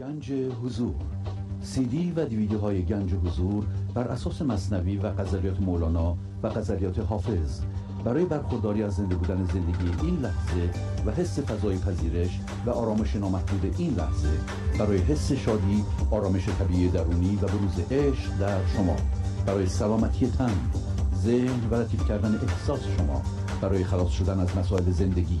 گنج حضور سی دی و دیویدیوهای گنج حضور بر اساس مثنوی و غزلیات مولانا و غزلیات حافظ برای برخورداری از زنده بودن زندگی این لحظه و حس فضای پذیرش و آرامش نامحدود این لحظه برای حس شادی، آرامش طبیعی درونی و بروز عشق در شما، برای سلامتی تن، ذهن و لطیف کردن احساس شما، برای خلاص شدن از مسائل زندگی،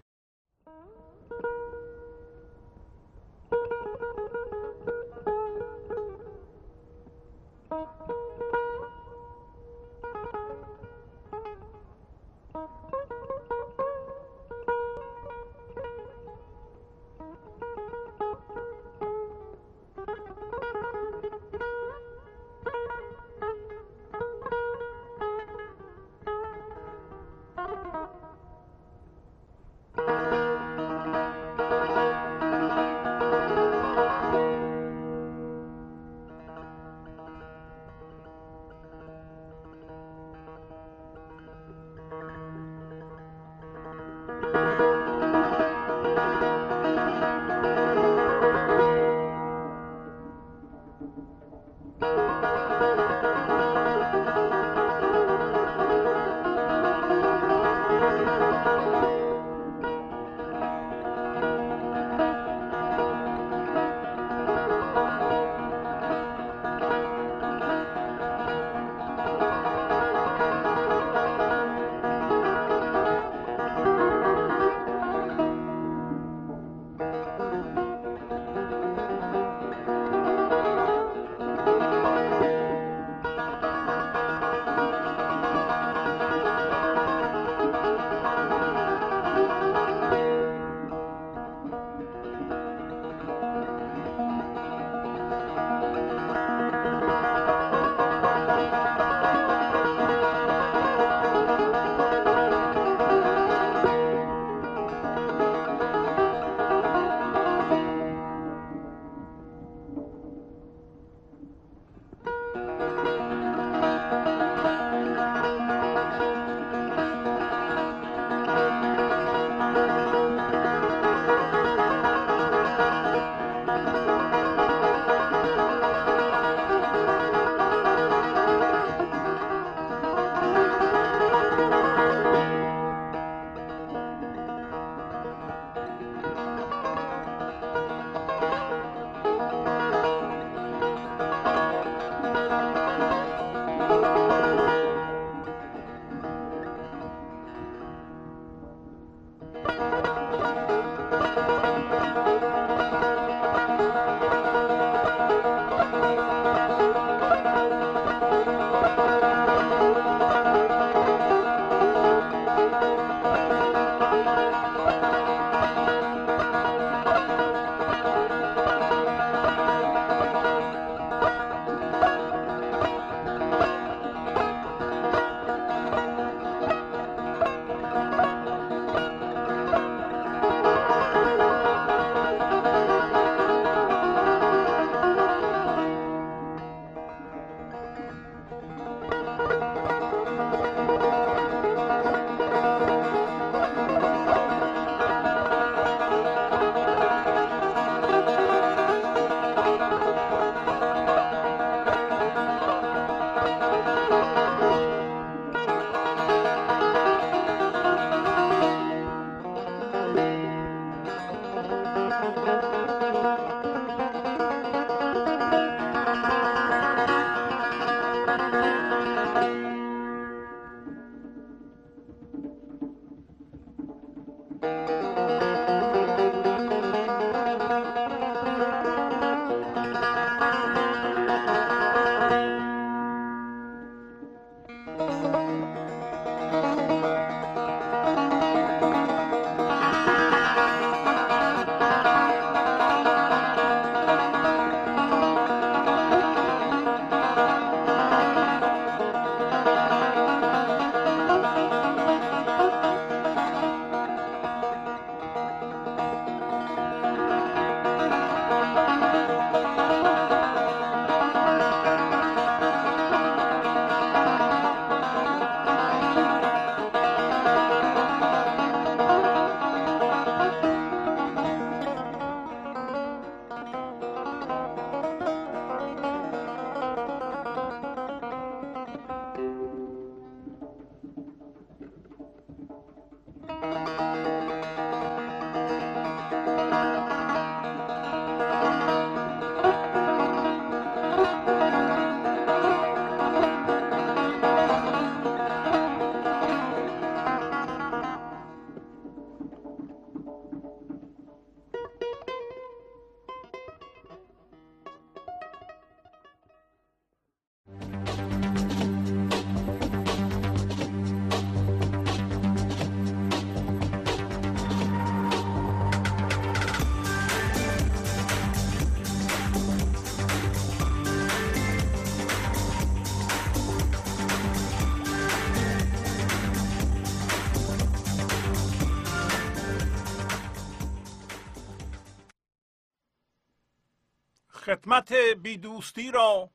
خدمت بی دوستی را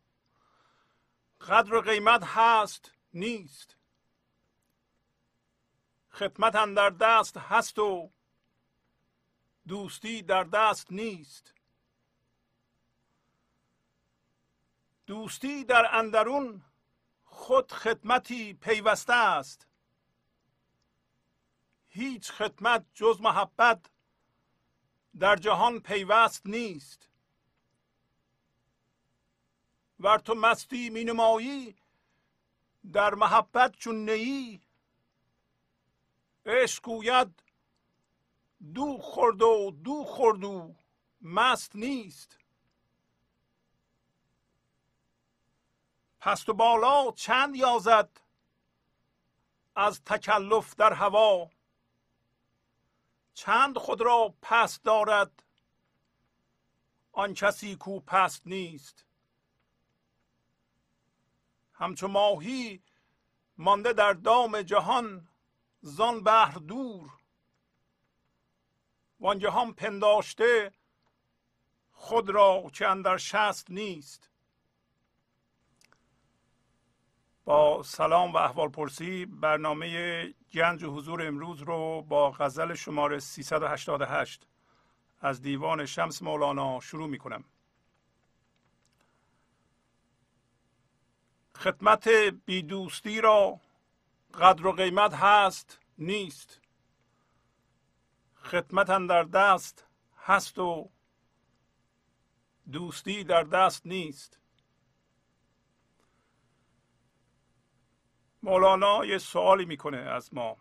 قدر و قیمت هست نیست. خدمت هم در دست هست و دوستی در دست نیست. دوستی در اندرون خود خدمتی پیوسته است. هیچ خدمت جز محبت در جهان پیوست نیست. ور تو مستی می نمایی در محبت چون نیی، عشق گوید دو خورد و دو خوردو مست نیست. پست و بالا چند یازد از تکلف در هوا، چند خود را پست دارد آن کسی کو پست نیست. همچو ماهی مانده در دام جهان زان بحر دور، وان جهان پنداشته خود را که اندر شست نیست. با سلام و احوال پرسی برنامه گنج و حضور امروز رو با غزل شماره 388 از دیوان شمس مولانا شروع می کنم. خدمت بی دوستی را قدر و قیمت هست نیست. خدمت اندر دست هست و دوستی در دست نیست. مولانا یه سوالی میکنه از ما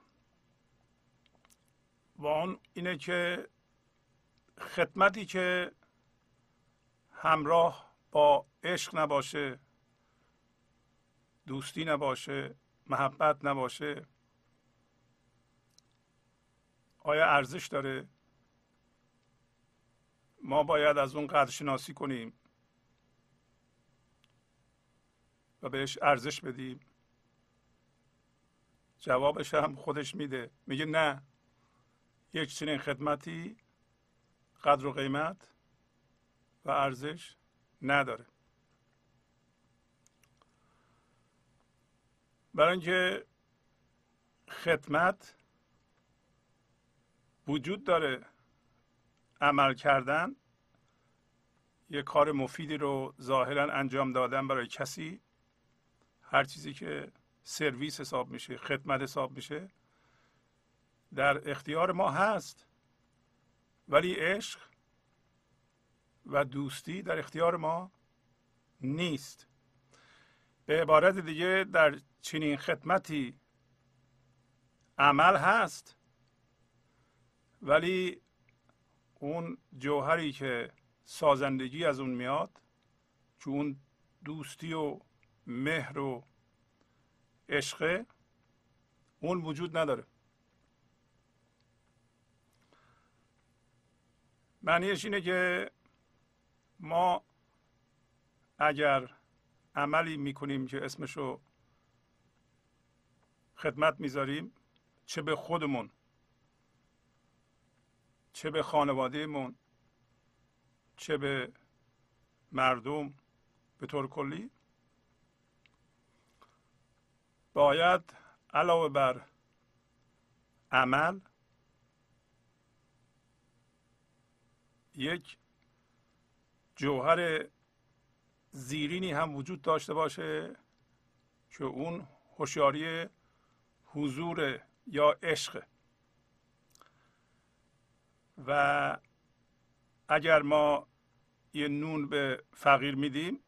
و اون اینه که خدمتی که همراه با عشق نباشه، دوستی نباشه، محبت نباشه، آیا ارزش داره؟ ما باید از اون قدرشناسی کنیم و بهش ارزش بدیم. جوابش هم خودش میده، میگه نه، یک چنین خدمتی قدر و قیمت و ارزش نداره. برای اینکه خدمت وجود داره، عمل کردن یه کار مفیدی رو ظاهرا انجام دادن برای کسی، هر چیزی که سرویس حساب میشه، خدمت حساب میشه، در اختیار ما هست، ولی عشق و دوستی در اختیار ما نیست. به عبارت دیگه در چنین خدمتی عمل هست، ولی اون جوهری که سازندگی از اون میاد، چون اون دوستی و مهر و عشق، اون وجود نداره. معنیش اینه که ما اگر عملی میکنیم که اسمشو خدمت میذاریم، چه به خودمون چه به خانوادهمون چه به مردم به طور کلی، باید علاوه بر عمل یک جوهر زیرینی هم وجود داشته باشه که اون هوشیاری حضور یا عشق. و اگر ما یه نون به فقیر میدیم،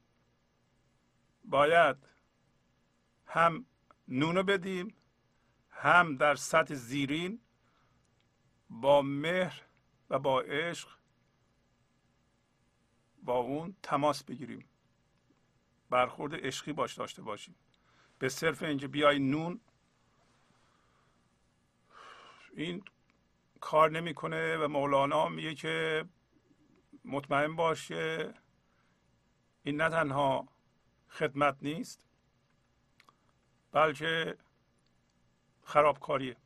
باید هم نونو بدیم، هم در سطح زیرین با مهر و با عشق با اون تماس بگیریم، برخورد عشقی باش داشته باشیم. به صرف اینکه بیای نون، این کار نمیکنه. و مولانا میگه که مطمئن باش که این نه تنها خدمت نیست، بلکه خرابکاریه.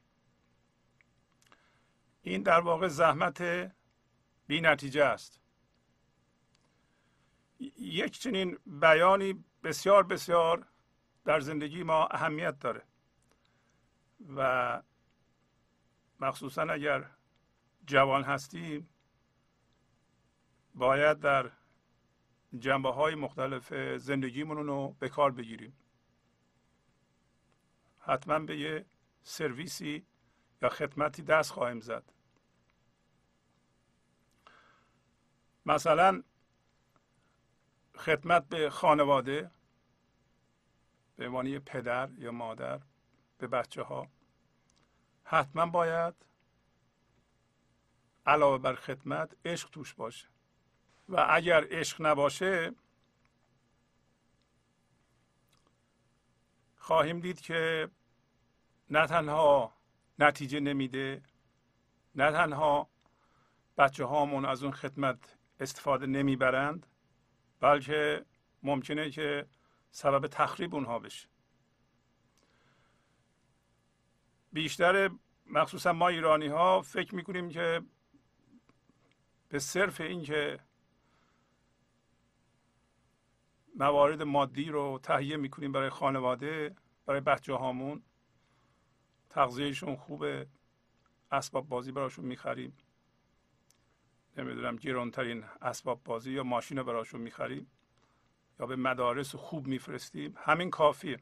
این در واقع زحمت بی نتیجه است. یک چنین بیانی بسیار بسیار در زندگی ما اهمیت داره و مخصوصا اگر جوان هستیم باید در جنبه های مختلف زندگیمون رو به کار بگیریم. حتما به یه سرویسی یا خدمتی دست خواهیم زد. مثلا خدمت به خانواده به عنوان پدر یا مادر به بچه ها حتما باید علاوه بر خدمت عشق توش باشه و اگر عشق نباشه خواهیم دید که نه تنها نتیجه نمیده، نه تنها بچه هامون از اون خدمت استفاده نمیبرند، بلکه ممکنه که سبب تخریب اونها بشه. بیشتر مخصوصا ما ایرانی ها فکر میکنیم که به صرف این که موارد مادی رو تهیه میکنیم برای خانواده، برای بچه هامون، تغذیهشون خوبه، اسباب بازی براشون میخریم، نمیدونم گرانترین اسباب بازی یا ماشین رو براشون میخریم یا به مدارس خوب میفرستیم، همین کافیه.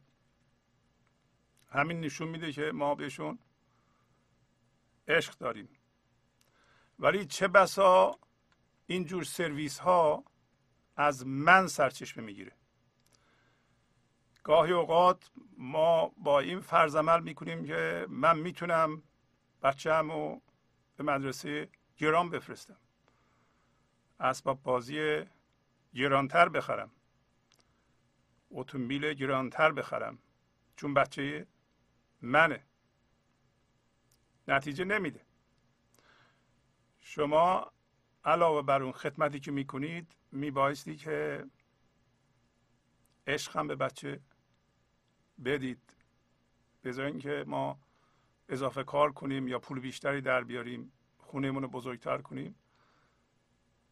همین نشون میده که ما بهشون عشق داریم. ولی چه بسا اینجور سرویس ها از من سرچشمه میگیره. گاهی اوقات ما با این فرض عمل میکنیم که من میتونم بچه‌مو به مدرسه گران بفرستم، اسباب بازی گرانتر بخرم، اتومبیل گرانتر بخرم، چون بچه منه. نتیجه نمیده. شما علاوه بر اون خدمتی که میکنید میبایستی که عشق هم به بچه بدید. بذارین که ما اضافه کار کنیم یا پول بیشتری در بیاریم، خونهمون رو بزرگتر کنیم.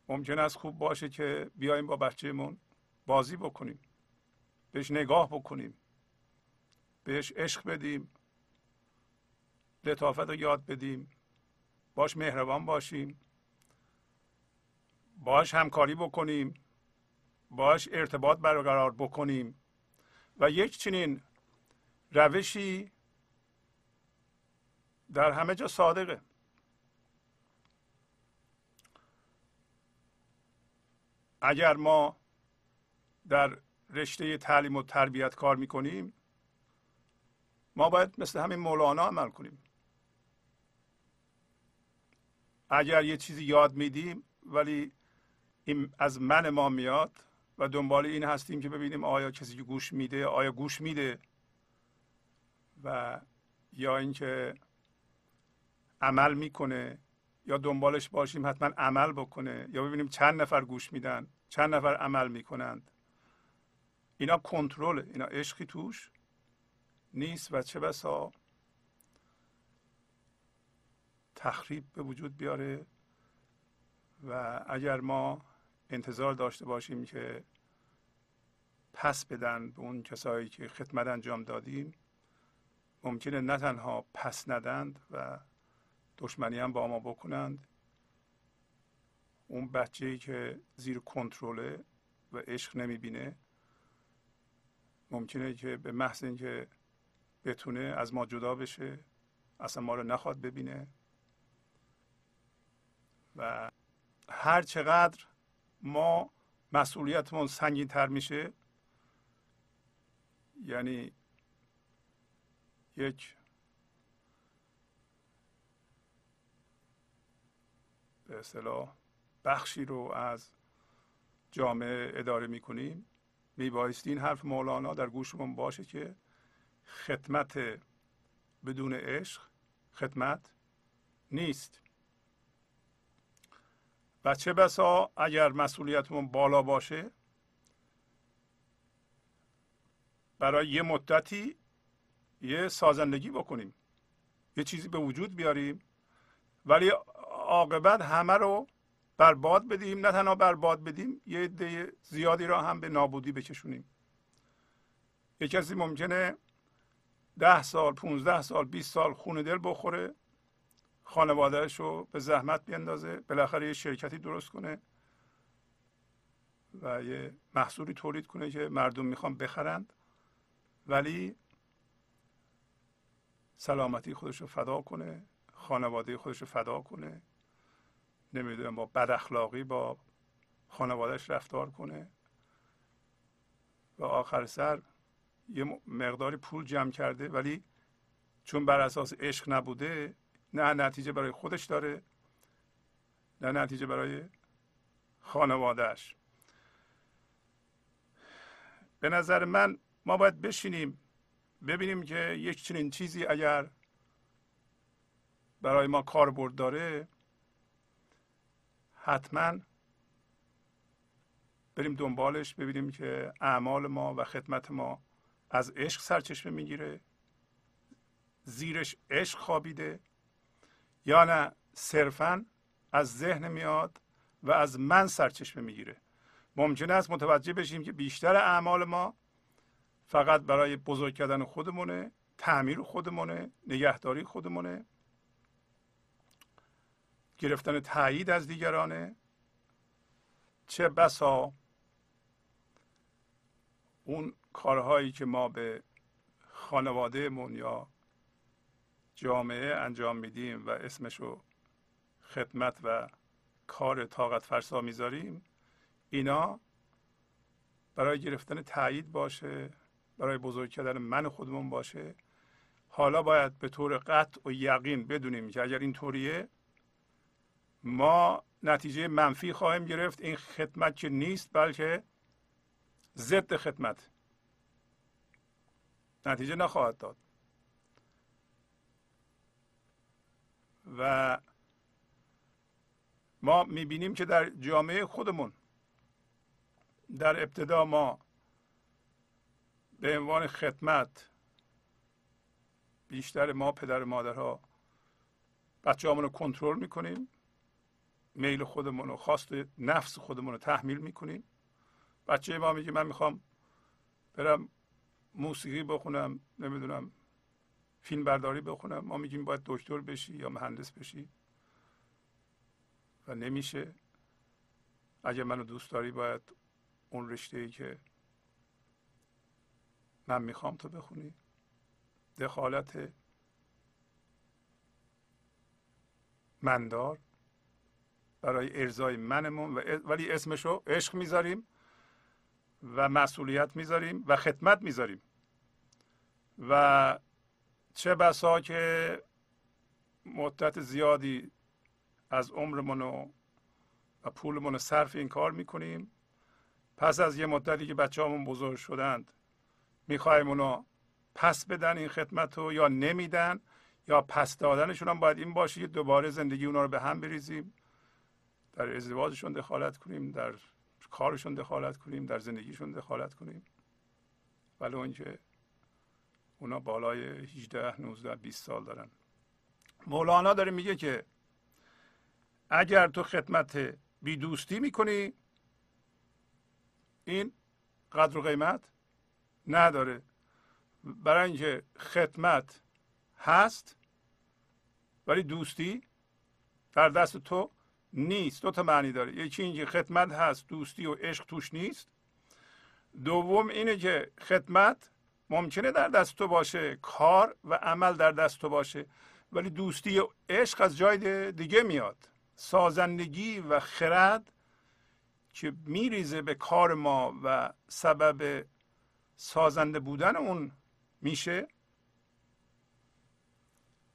ممکن است خوب باشه که بیایم با بچهمون بازی بکنیم، بهش نگاه بکنیم، بهش عشق بدیم، لطافت رو یاد بدیم، باش مهربان باشیم، باش همکاری بکنیم، باش ارتباط برقرار بکنیم و یک چنین روشی در همه جا صادقه. اگر ما در رشته تعلیم و تربیت کار میکنیم ما باید مثل همین مولانا عمل کنیم. اگر یه چیزی یاد میدیم ولی این از من ما میاد و دنبال این هستیم که ببینیم آیا کسی که گوش میده آیا گوش میده و یا اینکه عمل میکنه یا دنبالش باشیم حتما عمل بکنه یا ببینیم چند نفر گوش میدن، چند نفر عمل میکنند. اینا کنترله، اینا عشقی توش نیست و چه بسا تخریب به وجود بیاره. و اگر ما انتظار داشته باشیم که پس بدن به اون کسایی که خدمت انجام دادیم، ممکنه نه تنها پس ندند و دشمنی هم با ما بکنند. اون بچه‌ای که زیر کنترله و عشق نمیبینه ممکنه که به محض اینکه بتونه از ما جدا بشه، اصلا ما رو نخواد ببینه. و هر چقدر ما مسئولیتمون سنگین‌تر میشه، یعنی یک به اصطلاح بخشی رو از جامعه اداره میکنیم، میبایستی این حرف مولانا در گوشمون باشه که خدمت بدون عشق خدمت نیست. و چه بسا اگر مسئولیتمون بالا باشه برای یه مدتی یه سازندگی بکنیم، یه چیزی به وجود بیاریم، ولی عاقبت همه رو برباد بدیم، نه تنها برباد بدیم، یه عده زیادی را هم به نابودی بکشونیم. یه کسی ممکنه 10 سال، 15 سال، 20 سال خون دل بخوره، خانوادهش رو به زحمت بیندازه، بالاخره یه شرکتی درست کنه و یه محصولی تولید کنه که مردم میخوان بخرند، ولی سلامتی خودش رو فدا کنه، خانواده خودش رو فدا کنه، نمیدونم با بد اخلاقی با خانوادهش رفتار کنه و آخر سر یه مقداری پول جمع کرده، ولی چون بر اساس عشق نبوده، نه نتیجه برای خودش داره، نه نتیجه برای خانوادهش. به نظر من ما باید بشینیم ببینیم که یک چنین چیزی اگر برای ما کاربرد داره، حتما بریم دنبالش، ببینیم که اعمال ما و خدمت ما از عشق سرچشمه میگیره، زیرش عشق خوابیده، یا نه صرفا از ذهن میاد و از من سرچشمه میگیره. ممکن است متوجه بشیم که بیشتر اعمال ما فقط برای بزرگ کردن خودمونه، تعمیر خودمونه، نگهداری خودمونه، گرفتن تایید از دیگرانه. چه بسا اون کارهایی که ما به خانوادهمون یا جامعه انجام میدیم و اسمشو خدمت و کار طاقت فرسا میذاریم، اینا برای گرفتن تایید باشه، برای بزرگ کردن من خودمون باشه. حالا باید به طور قطع و یقین بدونیم که اگر این طوریه ما نتیجه منفی خواهیم گرفت. این خدمت که نیست، بلکه ضد خدمت نتیجه نخواهد داد. و ما میبینیم که در جامعه خودمون در ابتدا ما به عنوان خدمت، بیشتر ما پدر مادرها بچه‌هامون رو کنترل میکنیم، میل خودمون رو، خواست نفس خودمون رو تحمیل میکنیم. بچه ما میگه من میخوام برم موسیقی بخونم، نمیدونم فیلم برداری بخونم، ما میگیم باید دکتر بشی یا مهندس بشی و نمیشه. اگه منو دوست داری باید اون رشته ای که من میخوام تو بخونی. دخالت مندار برای ارضای منمون، ولی اسمشو عشق میذاریم و مسئولیت میذاریم و خدمت میذاریم. و چه بسا که مدت زیادی از عمرمون و پولمون رو صرف این کار میکنیم، پس از یه مدتی که بچه‌هامون بزرگ شدند میخوایم اونا پس بدن این خدمت رو، یا نمیدن، یا پس دادنشون هم باید این باشه که دوباره زندگی اونا رو به هم بریزیم، در ازدواجشون دخالت کنیم، در کارشون دخالت کنیم، در زندگیشون دخالت کنیم. ولی اونکه اونا بالای 18، 19، 20 سال دارن. مولانا داره میگه که اگر تو خدمت بی دوستی میکنی، این قدر و قیمت نداره. برای اینکه خدمت هست ولی دوستی در دست تو نیست. دو تا معنی داره. یکی اینکه خدمت هست، دوستی و عشق توش نیست. دوم اینه که خدمت ممکنه در دست تو باشه، کار و عمل در دست تو باشه، ولی دوستی و عشق از جای دیگه میاد. سازندگی و خرد که میریزه به کار ما و سبب سازنده بودن اون میشه،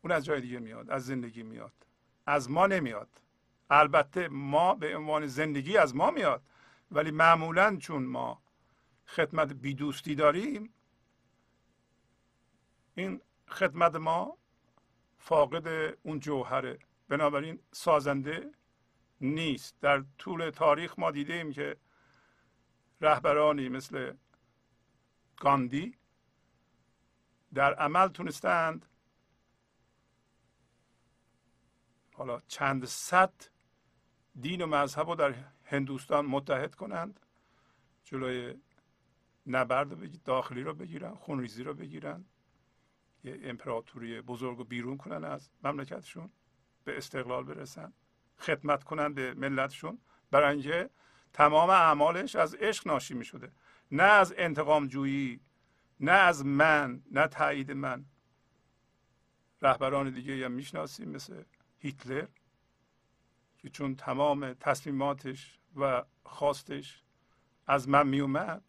اون از جای دیگه میاد، از زندگی میاد، از ما نمیاد. البته ما به عنوان زندگی از ما میاد، ولی معمولاً چون ما خدمت بی دوستی داریم، این خدمت ما فاقد اون جوهره، بنابراین سازنده نیست. در طول تاریخ ما دیدیم که رهبرانی مثل گاندی در عمل تونستند حالا چند صد دین و مذهب رو در هندوستان متحد کنند، جلوی نبرد رو داخلی رو بگیرن، خونریزی رو بگیرن، یه امپراتوری بزرگ رو بیرون کنن از مملکتشون، به استقلال برسن، خدمت کنن به ملتشون. برای اینکه تمام اعمالش از عشق ناشی می شده، نه از انتقام جویی، نه از من، نه تایید من. رهبران دیگه هم میشناسیم مثل هیتلر که چون تمام تصمیماتش و خواستش از من می اومد،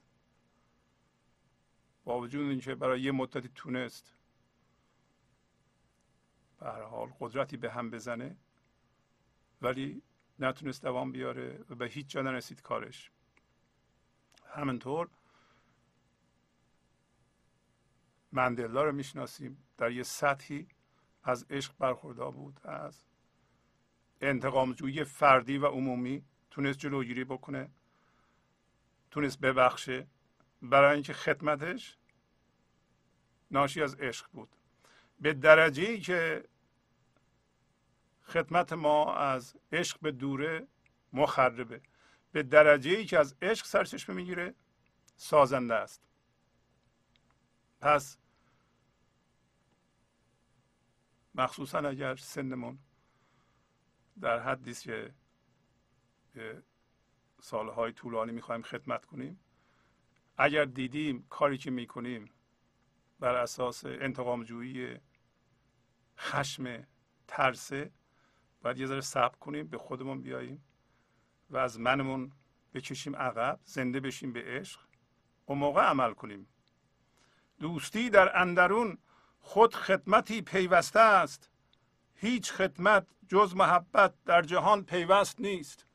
با وجود اینکه برای یه مدتی تونست به هر حال قدرتی به هم بزنه، ولی نتونست دوام بیاره و به هیچ جا نرسید کارش. همینطور مندلا رو میشناسیم، در یه سطحی از عشق برخوردار بود، از انتقامجویی فردی و عمومی تونست جلوگیری بکنه، تونست ببخشه، برای اینکه خدمتش ناشی از عشق بود. به درجه ای که خدمت ما از عشق به دوره مخربه، به درجه ای که از عشق سرچشمه میگیره سازنده است. پس مخصوصا اگر سنمون در حدی است که سالهای طولانی میخوایم خدمت کنیم، اگر دیدیم کاری که میکنیم بر اساس انتقام جویی، خشم، ترسه، باید یه ذره صبر کنیم، به خودمون بیاییم و از منمون بکشیم عقب، زنده بشیم به عشق، اون موقع عمل کنیم. دوستی در اندرون خود خدمتی پیوسته است، هیچ خدمت جز محبت در جهان پیوست نیست.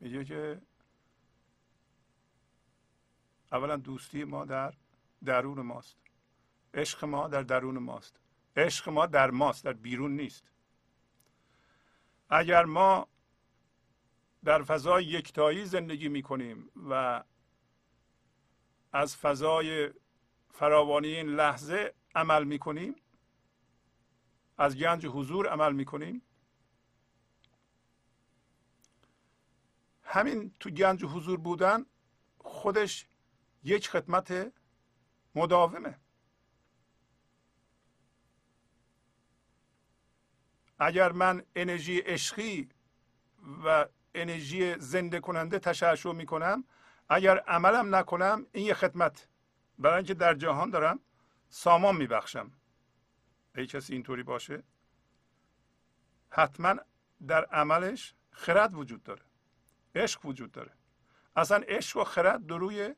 میگه که اولا دوستی ما در درون ماست، عشق ما در درون ماست، عشق ما در ماست، در بیرون نیست. اگر ما در فضای یکتایی زندگی می کنیم و از فضای فراوانی این لحظه عمل می کنیم، از گنج حضور عمل می کنیم، همین تو گنج حضور بودن خودش یک خدمت مداومه. اگر من انرژی عشقی و انرژی زنده کننده تشعشع می کنم، اگر عملم نکنم، این یه خدمت، برای اینکه در جهان دارم سامان می بخشم. اگه کسی اینطوری باشه، حتما در عملش خرد وجود داره، عشق وجود داره. اصلا عشق و خرد در روی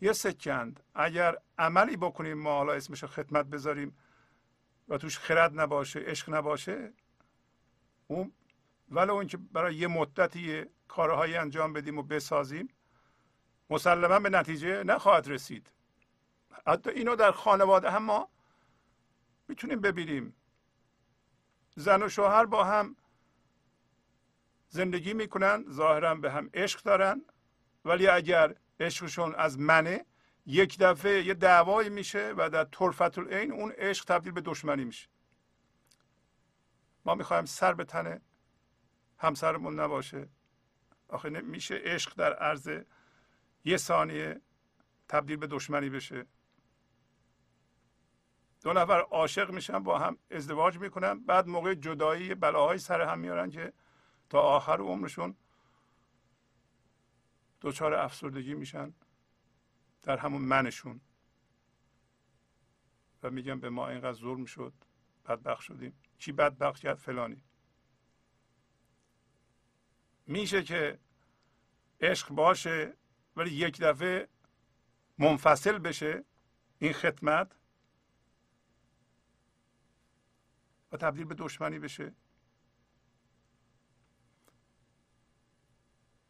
یه سکند. اگر عملی بکنیم ما، حالا اسمش خدمت بذاریم و توش خرد نباشه، عشق نباشه، اون ولو اینکه برای یه مدتی کارهایی انجام بدیم و بسازیم، مسلما به نتیجه نخواهد رسید. حتی اینو در خانواده هم ما میتونیم ببینیم. زن و شوهر با هم زندگی میکنن، ظاهرا به هم عشق دارن، ولی اگر عشقشون از منه، یک دفعه یه دعوایی میشه و در طرفة العین اون عشق تبدیل به دشمنی میشه. ما میخوایم سر به تن همسرمون نباشه، آخه میشه عشق در عرض یه ثانیه تبدیل به دشمنی بشه؟ دو نفر عاشق میشن، با هم ازدواج میکنن، بعد موقع جدایی بلاهای سر هم میارن که تا آخر عمرشون دچار افسردگی میشن در همون منشون و میگن به ما اینقدر ظلم شد، بدبخت شدیم. کی بدبخت کرد؟ فلانی. میشه که عشق باشه ولی یک دفعه منفصل بشه این خدمت و تبدیل به دشمنی بشه.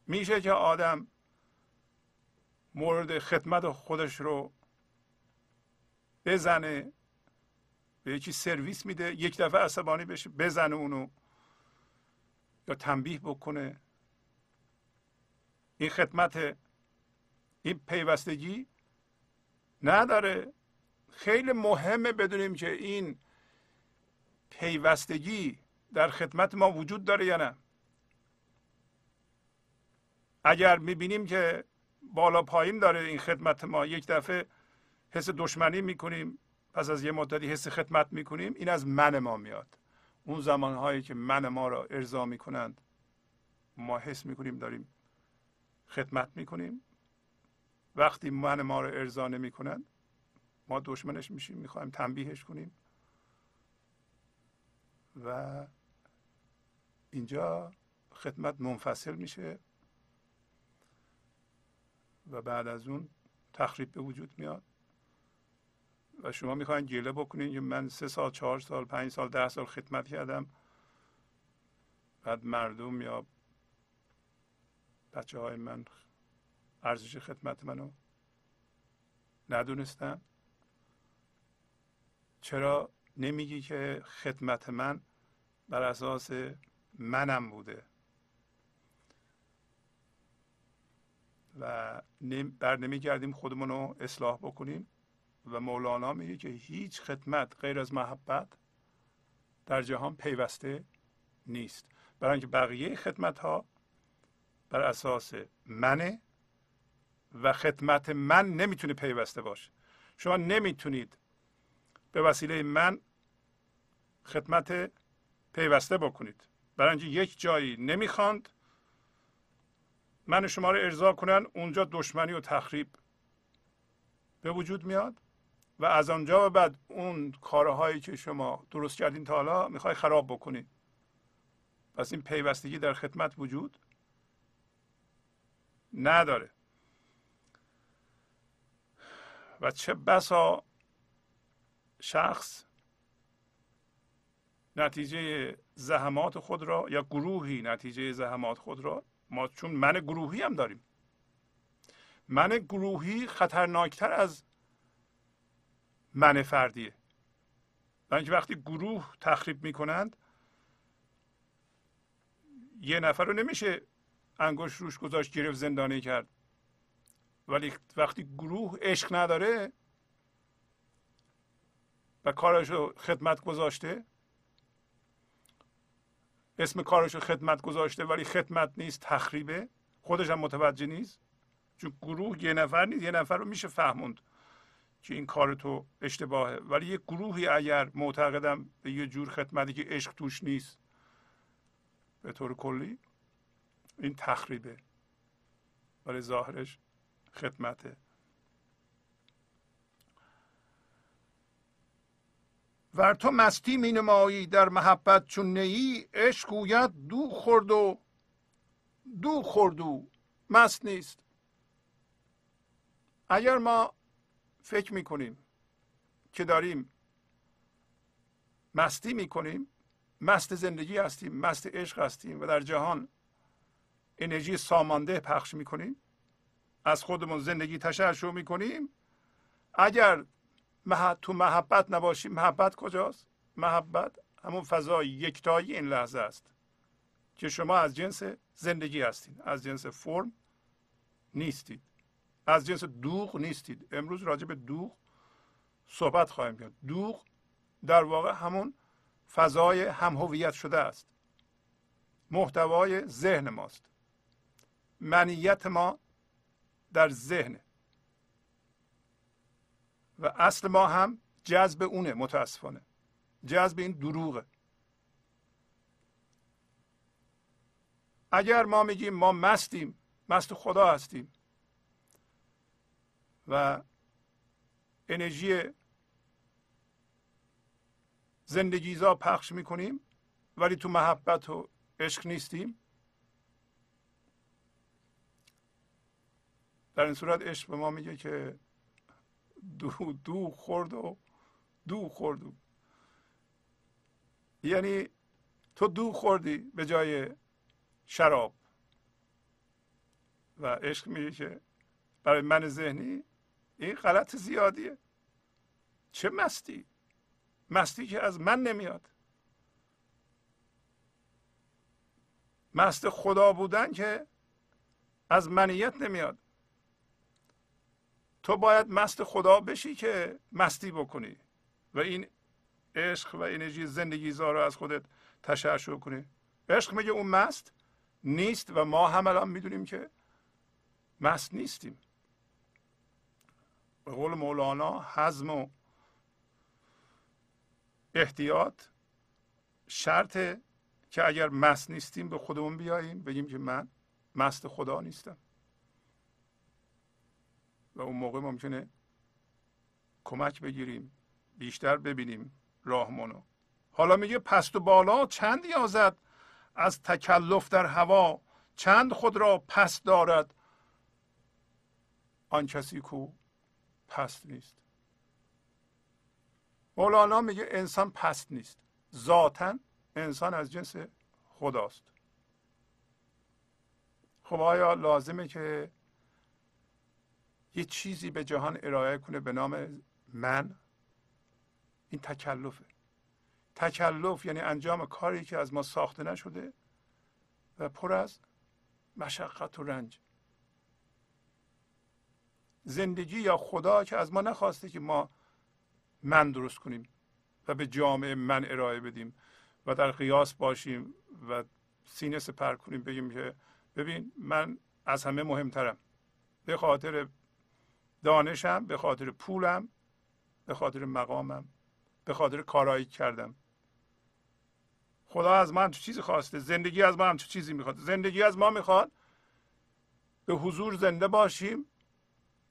میشه که آدم مورد خدمت خودش رو بزنه، به یکی سرویس میده، یک دفعه عصبانی بشه، بزنه اونو یا تنبیه بکنه. این خدمت، این پیوستگی نداره. خیلی مهمه بدونیم که این پیوستگی در خدمت ما وجود داره یا نه. اگر میبینیم که بالا پایین داره این خدمت ما، یک دفعه حس دشمنی میکنیم، پس از یه مدتی حس خدمت میکنیم، این از من ما میاد. اون زمانهایی که من ما را ارضا میکنند ما حس میکنیم داریم خدمت میکنیم، وقتی من ما را ارضا نمیکنند ما دشمنش میشیم، میخوایم تنبیهش کنیم. و اینجا خدمت منفصل میشه و بعد از اون تخریب به وجود میاد و شما میخواین گله بکنین که من 3 سال 4 سال 5 سال 10 سال خدمت کردم، بعد مردم یا بچه های من ارزش خدمت منو ندونستن. چرا نمیگی که خدمت من بر اساس منم بوده و برنمیگردیم خودمون رو اصلاح بکنیم؟ و مولانا میگه که هیچ خدمت غیر از محبت در جهان پیوسته نیست، برای اینکه بقیه خدمت ها بر اساس منه و خدمت من نمیتونه پیوسته باشه. شما نمیتونید به وسیله من خدمت پیوسته بکنید، برای اینکه یک جایی نمیخواند من شما رو ارضا کنن، اونجا دشمنی و تخریب به وجود میاد و از آنجا و بعد اون کارهایی که شما درست کردین تا حالا میخوای خراب بکنید. پس این پیوستگی در خدمت وجود نداره. و چه بسا شخص نتیجه زحمات خود را یا گروهی نتیجه زحمات خود را، ما چون من گروهی هم داریم، من گروهی خطرناکتر از من فردیه، برای اینکه وقتی گروه تخریب میکنند یه نفر رو نمیشه انگشت روش گذاشت گرفت زندانی کرد، ولی وقتی گروه عشق نداره و کارشو خدمت گذاشته، اسم کارشو خدمت گذاشته ولی خدمت نیست، تخریبه، خودش هم متوجه نیست، چون گروه یه نفر نیست، یه نفر رو میشه فهموند که این کار تو اشتباهه. ولی یه گروهی اگر معتقدم به یه جور خدمتی که عشق توش نیست به طور کلی، این تخریبه ولی ظاهرش خدمته. ور تو مستی می نمایی در محبت چون نیی، عشق گوید دو خورد و مست نیست. اگر ما فکر میکنیم که داریم مستی میکنیم، مست زندگی هستیم، مست عشق هستیم و در جهان انرژی سامانده پخش میکنیم، از خودمون زندگی تشعشع میکنیم، اگر تو محبت نباشیم، محبت کجاست؟ محبت همون فضای یکتایی این لحظه است که شما از جنس زندگی هستید، از جنس فرم نیستید، از جنس دوغ نیستید. امروز راجع به دوغ صحبت خواهیم کرد. دوغ در واقع همون فضای هم هویت شده است، محتوای ذهن ماست، منیت ما در ذهن و اصل ما هم جذب اونه. متاسفانه جذب این دروغه. اگر ما میگیم ما مستیم، مست خدا هستیم و انرژی زندگیزا پخش میکنیم ولی تو محبت و عشق نیستیم، در این صورت عشق به ما میگه که دو خورد و یعنی تو دو خوردی به جای شراب. و عشق میگه که برای من ذهنی این غلط زیادیه، چه مستی، مستی که از من نمیاد، مست خدا بودن که از منیت نمیاد. تو باید مست خدا بشی که مستی بکنی و این عشق و انرژی زندگی زارو از خودت تشعشع کنه. عشق میگه اون مست نیست و ما هم الان میدونیم که مست نیستیم. به قول مولانا حزم و احتیاط شرطه که اگر مست نیستیم به خودمون بیاییم بگیم که من مست خدا نیستم و اون موقع ممکنه کمک بگیریم، بیشتر ببینیم راهمونو. حالا میگه پست و بالا چند یازد از تکلف در هوا، چند خود را پست دارد آن کسی کو پست نیست. مولانا میگه انسان پست نیست، ذاتاً انسان از جنس خداست. خب آیا لازمه که یه چیزی به جهان ارائه کنه به نام من؟ این تکلفه. تکلف یعنی انجام کاری که از ما ساخته نشده و پر از مشقت و رنج. زندگی یا خدا که از ما نخواسته که ما من درست کنیم و به جامعه من ارائه بدیم و در قیاس باشیم و سینه سپر کنیم بگیم که ببین من از همه مهمترم، به خاطر دانشم، به خاطر پولم، به خاطر مقامم، به خاطر کارایی کردم. خدا از من چه چیزی خواسته؟ زندگی از ما هم چه چیزی میخواد؟ زندگی از ما میخواد به حضور زنده باشیم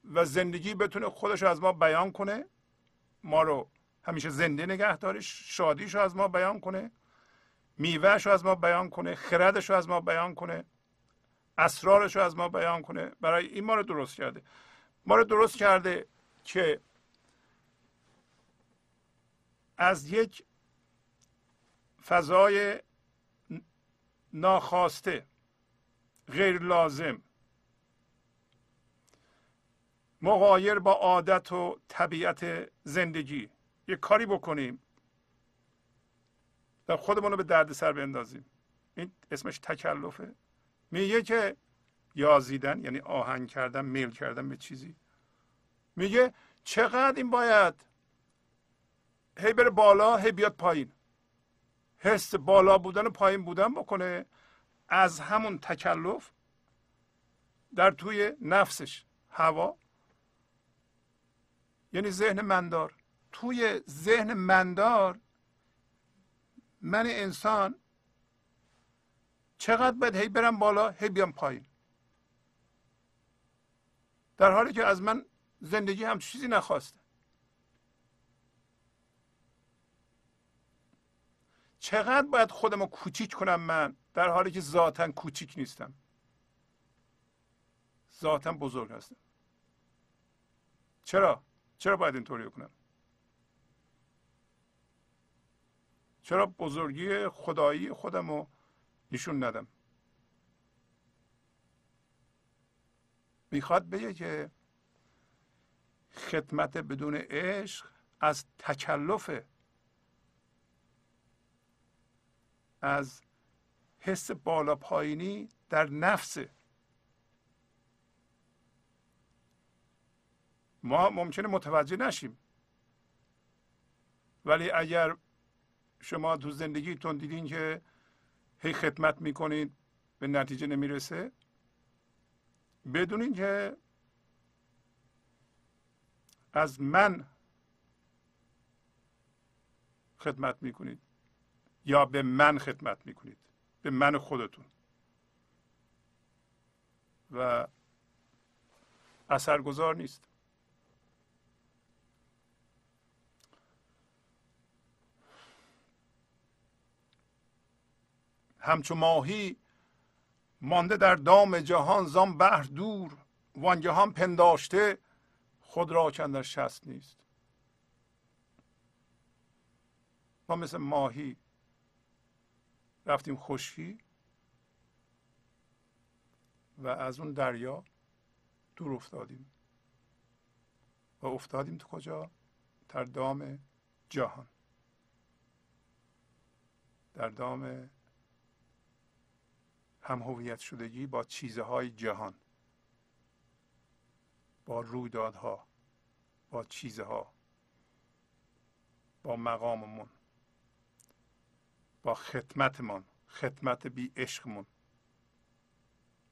و زندگی بتونه خودش رو از ما بیان کنه، ما رو همیشه زنده نگه داره، شادیش رو از ما بیان کنه، میوهش رو از ما بیان کنه، خردش رو از ما بیان کنه، اسرارش رو از ما بیان کنه. برای این ما رو درست کرده. ما رو درست کرده که از یک فضای ناخواسته، غیر لازم، مغایر با عادت و طبیعت زندگی یک کاری بکنیم و خودمون رو به دردسر بندازیم. این اسمش تکلفه. میگه که یازیدن یعنی آهنگ کردن، میل کردن به چیزی. میگه چقدر این باید هی بره بالا هی بیاد پایین، حس بالا بودن و پایین بودن بکنه از همون تکلف در توی نفسش. هوا یعنی ذهن مندار. توی ذهن مندار من انسان چقدر باید هی برم بالا هی بیام پایین، در حالی که از من زندگی هم چیزی نخواسته. چقدر باید خودم رو کوچیک کنم من، در حالی که ذاتاً کوچیک نیستم، ذاتاً بزرگ هستم. چرا باید اینطوری کنم؟ چرا بزرگی خدایی خودم رو نشون ندم؟ میخواد بگه که خدمت بدون عشق از تکلفه، از حس بالا پایینی در نفسه. ما ممکنه متوجه نشیم، ولی اگر شما تو زندگیتون دیدین که هی خدمت میکنید به نتیجه نمیرسه، بدونین که از من خدمت میکنید یا به من خدمت میکنید، به من خودتون، و اثرگذار نیست. همچو ماهی مانده در دام جهان زان بحر دور، وانگهان پنداشته خود را کاندر شست نیست. ما مثل ماهی رفتیم خشکی و از اون دریا دور افتادیم و افتادیم تو کجا؟ در دام جهان، در دام هم هویت شدگی با چیزهای جهان، با رویدادها، با چیزها، با مقاممون. با خدمتمان، خدمت بی عشقمون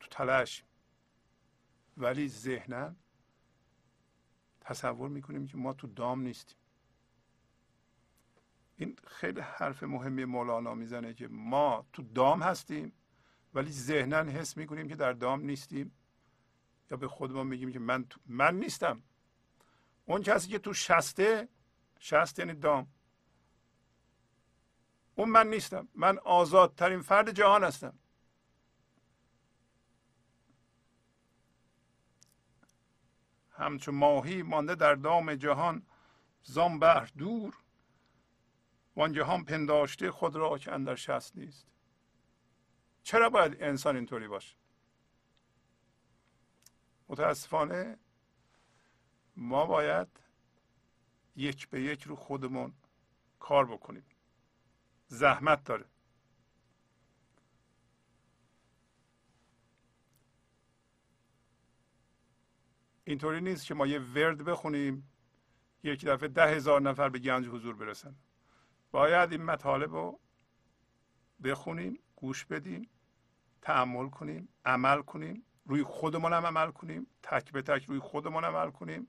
تو تلاش، ولی ذهنم تصور میکنیم که ما تو دام نیستیم. این خیلی حرف مهمی مولانا میزنه که ما تو دام هستیم ولی ذهنن حس میکنیم که در دام نیستیم، یا به خودمون میگیم که من نیستم. اون کسی که تو شسته، شست یعنی دام، اون من نیستم، من آزادترین فرد جهان هستم. همچون ماهی مانده در دام جهان زان بحر دور، وان جهان پنداشته خود را که اندر شست نیست. چرا باید انسان اینطوری باشه؟ متاسفانه ما باید یک به یک رو خودمون کار بکنیم. زحمت داره. اینطوری نیست که ما یه ورد بخونیم یک دفعه 10,000 نفر به گنج حضور برسن. باید این مطالب رو بخونیم، گوش بدیم، تأمل کنیم، عمل کنیم، روی خودمون هم عمل کنیم، تک به تک روی خودمون عمل کنیم.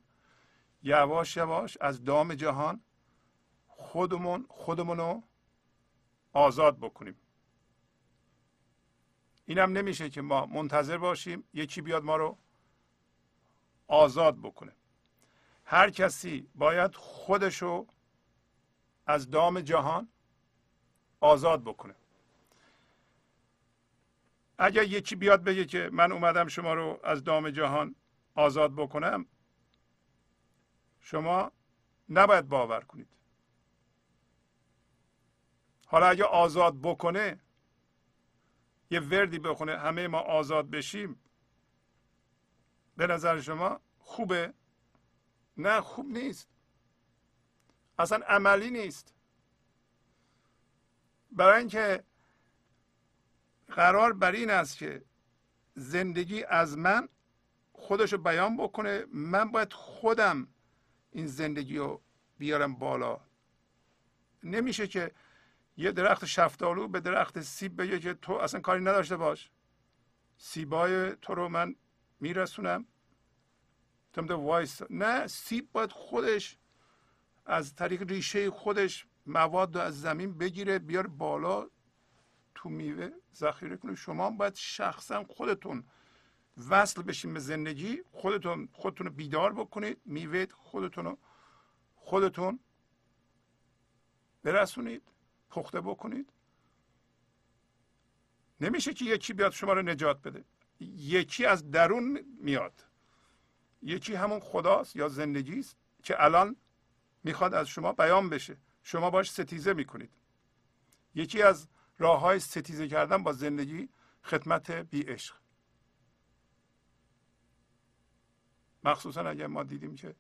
یواش یواش از دام جهان خودمون رو آزاد بکنیم. اینم نمیشه که ما منتظر باشیم یکی بیاد ما رو آزاد بکنه. هر کسی باید خودشو از دام جهان آزاد بکنه. اگر یکی بیاد بگه که من اومدم شما رو از دام جهان آزاد بکنم، شما نباید باور کنید. حالا اگه آزاد بکنه، یه وردی بخونه همه ما آزاد بشیم، به نظر شما خوبه؟ نه، خوب نیست. اصلا عملی نیست. برای اینکه قرار بر این است که زندگی از من خودشو بیان بکنه، من باید خودم این زندگی رو بیارم بالا. نمیشه که یه درخت شفتالو به درخت سیب بگه که تو اصلا کاری نداشته باش، سیبای تو رو من میرسونم، تو وایس. نه، سیب باید خودش از طریق ریشه خودش مواد رو از زمین بگیره، بیار بالا، تو میوه ذخیره کنه. شما باید شخصا خودتون وصل بشین به زندگی، خودتون رو بیدار بکنید، میوه خودتون برسونید، پخته بکنید. نمیشه که یکی بیاد شما رو نجات بده. یکی از درون میاد. یکی همون خداست یا زندگی است که الان میخواد از شما بیان بشه. شما باش ستیزه میکنید. یکی از راه های ستیزه کردن با زندگی خدمت بی عشق. مخصوصا اگر ما دیدیم که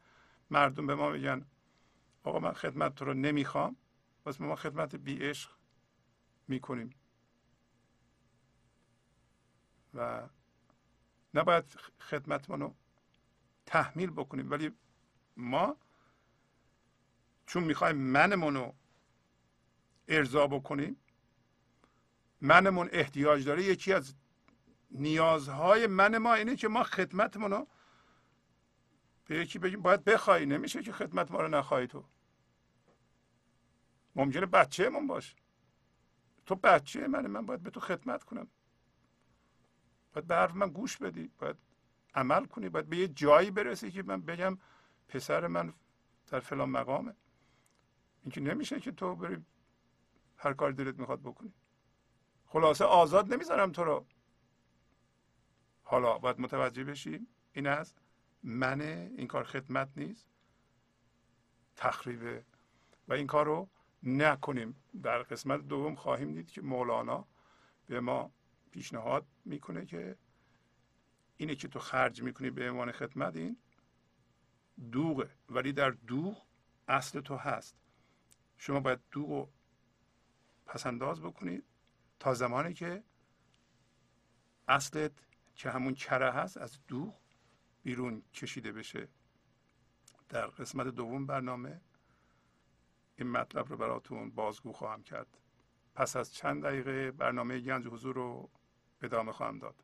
مردم به ما میگن آقا من خدمت تو رو نمیخوام، پس ما خدمت بی عشق میکنیم. و نباید خدمتمان رو تحمیل بکنیم. ولی ما چون میخوایم منمون رو ارضا بکنیم، منمون احتیاج داره. یکی از نیازهای من ما اینه که ما خدمتمون رو به یکی بگیم. باید بخوایی. نمیشه که خدمت ما رو نخواهی. تو ممکنه بچه من باشه، تو بچه منه، من باید به تو خدمت کنم، باید به حرف من گوش بدی، باید عمل کنی، باید به یه جایی برسی که من بگم پسر من در فلان مقامه. اینکه نمیشه که تو بری هر کار دلت میخواد بکنی. خلاصه آزاد نمیذارم تو رو. حالا باید متوجه بشیم این از منه، این کار خدمت نیست، تخریبه، و این کار رو نکنیم. در قسمت دوم خواهیم دید که مولانا به ما پیشنهاد میکنه که اینه که تو خرج میکنی به عنوان خدمت، این دوغه، ولی در دوغ اصل تو هست. شما باید دوغ رو پسنداز بکنید تا زمانی که اصلت که همون چره هست از دوغ بیرون کشیده بشه. در قسمت دوم برنامه این مطلب رو براتون بازگو خواهم کرد. پس از چند دقیقه برنامه گنج حضور رو ادامه خواهم داد.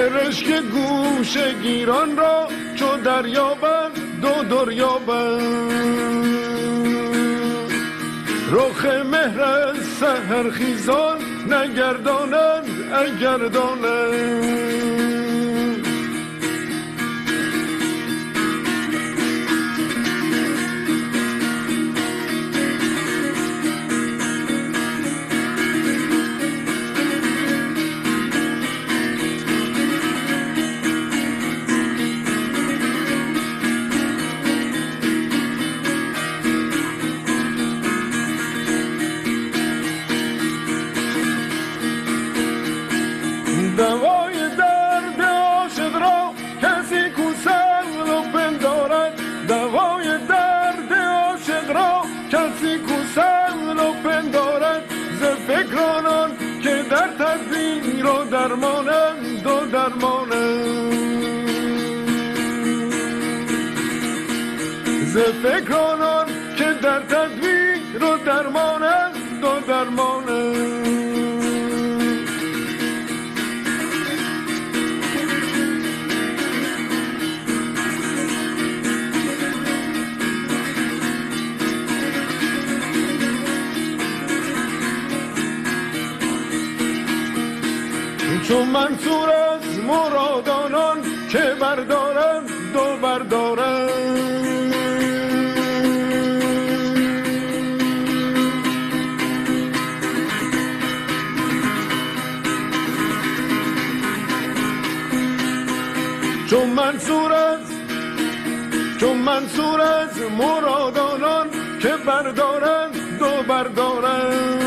سرشک گوش گیران را چو دریابند دو دریابند، رخ مهر از سحر خیزان نگردانند اگر دانند. دوای درد عاشق را کسی کو سر را پندارد، دوای درد عاشق را کسی کو سر را پندارد، ز فکرانان که در تدبیر را درمانند دو درمانند، ز فکرانان که در تدبیر را درمانند دو درمانند. چون منصور از مرادانان که بردارم دو بردارم، چون منصور از مرادانان که بردارم دو بردارم.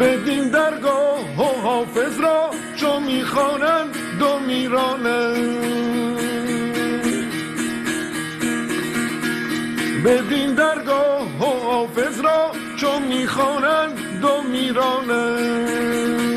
بدین درگاه و حافظ را چو میخوانند دو میرانند، بدین درگاه و حافظ را چو میخوانند دو میرانند.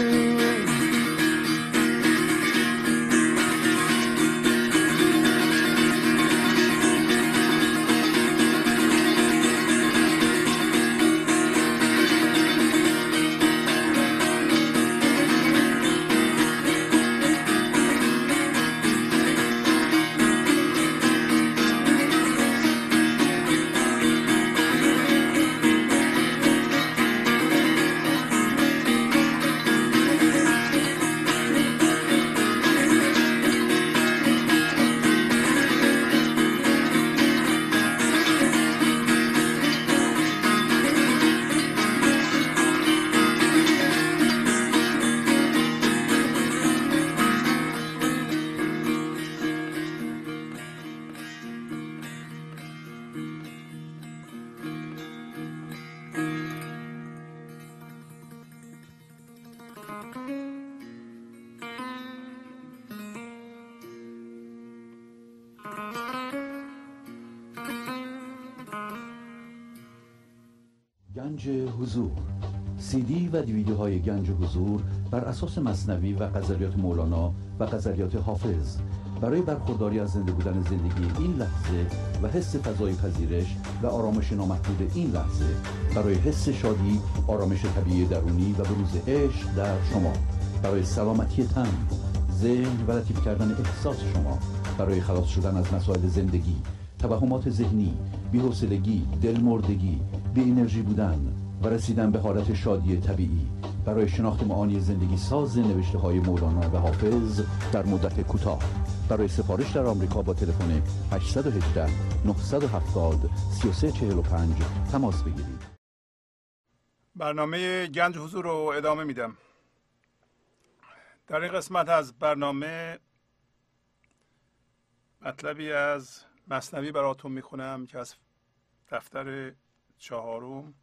گنج حضور سی دی و دیویدیوهای گنج حضور بر اساس مثنوی و غزلیات مولانا و غزلیات حافظ برای برخورداری از زنده بودن زندگی این لحظه و حس فضای پذیرش و آرامش نامحدود این لحظه برای حس شادی، آرامش طبیعی درونی و بروز عشق در شما، برای سلامتی تن، ذهن و لطیف کردن احساس شما، برای خلاص شدن از مسائل زندگی، توهمات ذهنی، بی‌حوصلگی، دلمردگی، بی انرژی بودن و رسیدن به حالت شادی طبیعی، برای شناخت معانی زندگی ساز نوشته های مولانا و حافظ در مدت کوتاه. برای سفارش در آمریکا با تلفن 818 970 3345 تماس بگیرید. برنامه گنج حضور رو ادامه میدم. در این قسمت از برنامه مطلبی از مثنوی براتون میخونم که از دفتر چهارم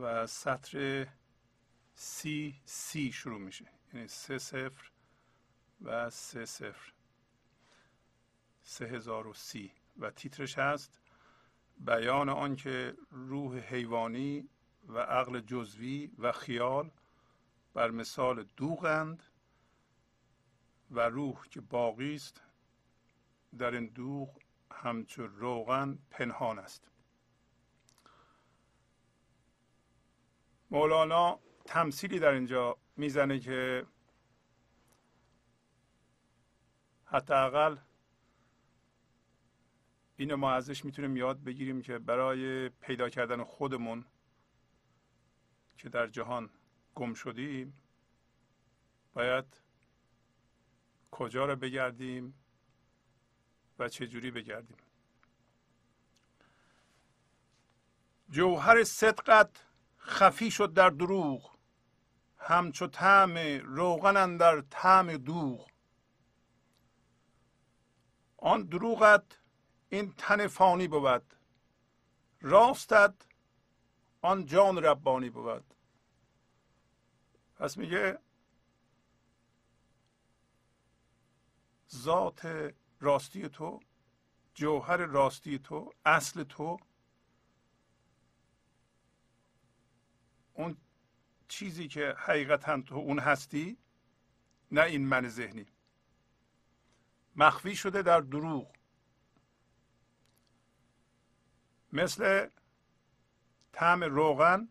و سطر سی شروع میشه، یعنی 30 و 30 3030 و تیترش هست بیان آن که روح حیوانی و عقل جزوی و خیال بر مثال دوغند و روح که باقی است در این دوغ همچون روغن پنهان است. مولانا تمثیلی در اینجا میزنه که حداقل اینو ما ازش میتونیم یاد بگیریم که برای پیدا کردن خودمون که در جهان گم شدیم باید کجا رو بگردیم و چجوری بگردیم. جوهر صدقت خفی شد در دروغ همچو طعم روغن اندر طعم دوغ. آن دروغت این تن فانی بود، راستت آن جان ربانی بود. پس میگه ذات راستی تو، جوهر راستی تو، اصل تو، اون چیزی که حقیقتا تو اون هستی، نه این من ذهنی، مخفی شده در دروغ. مثل طعم روغن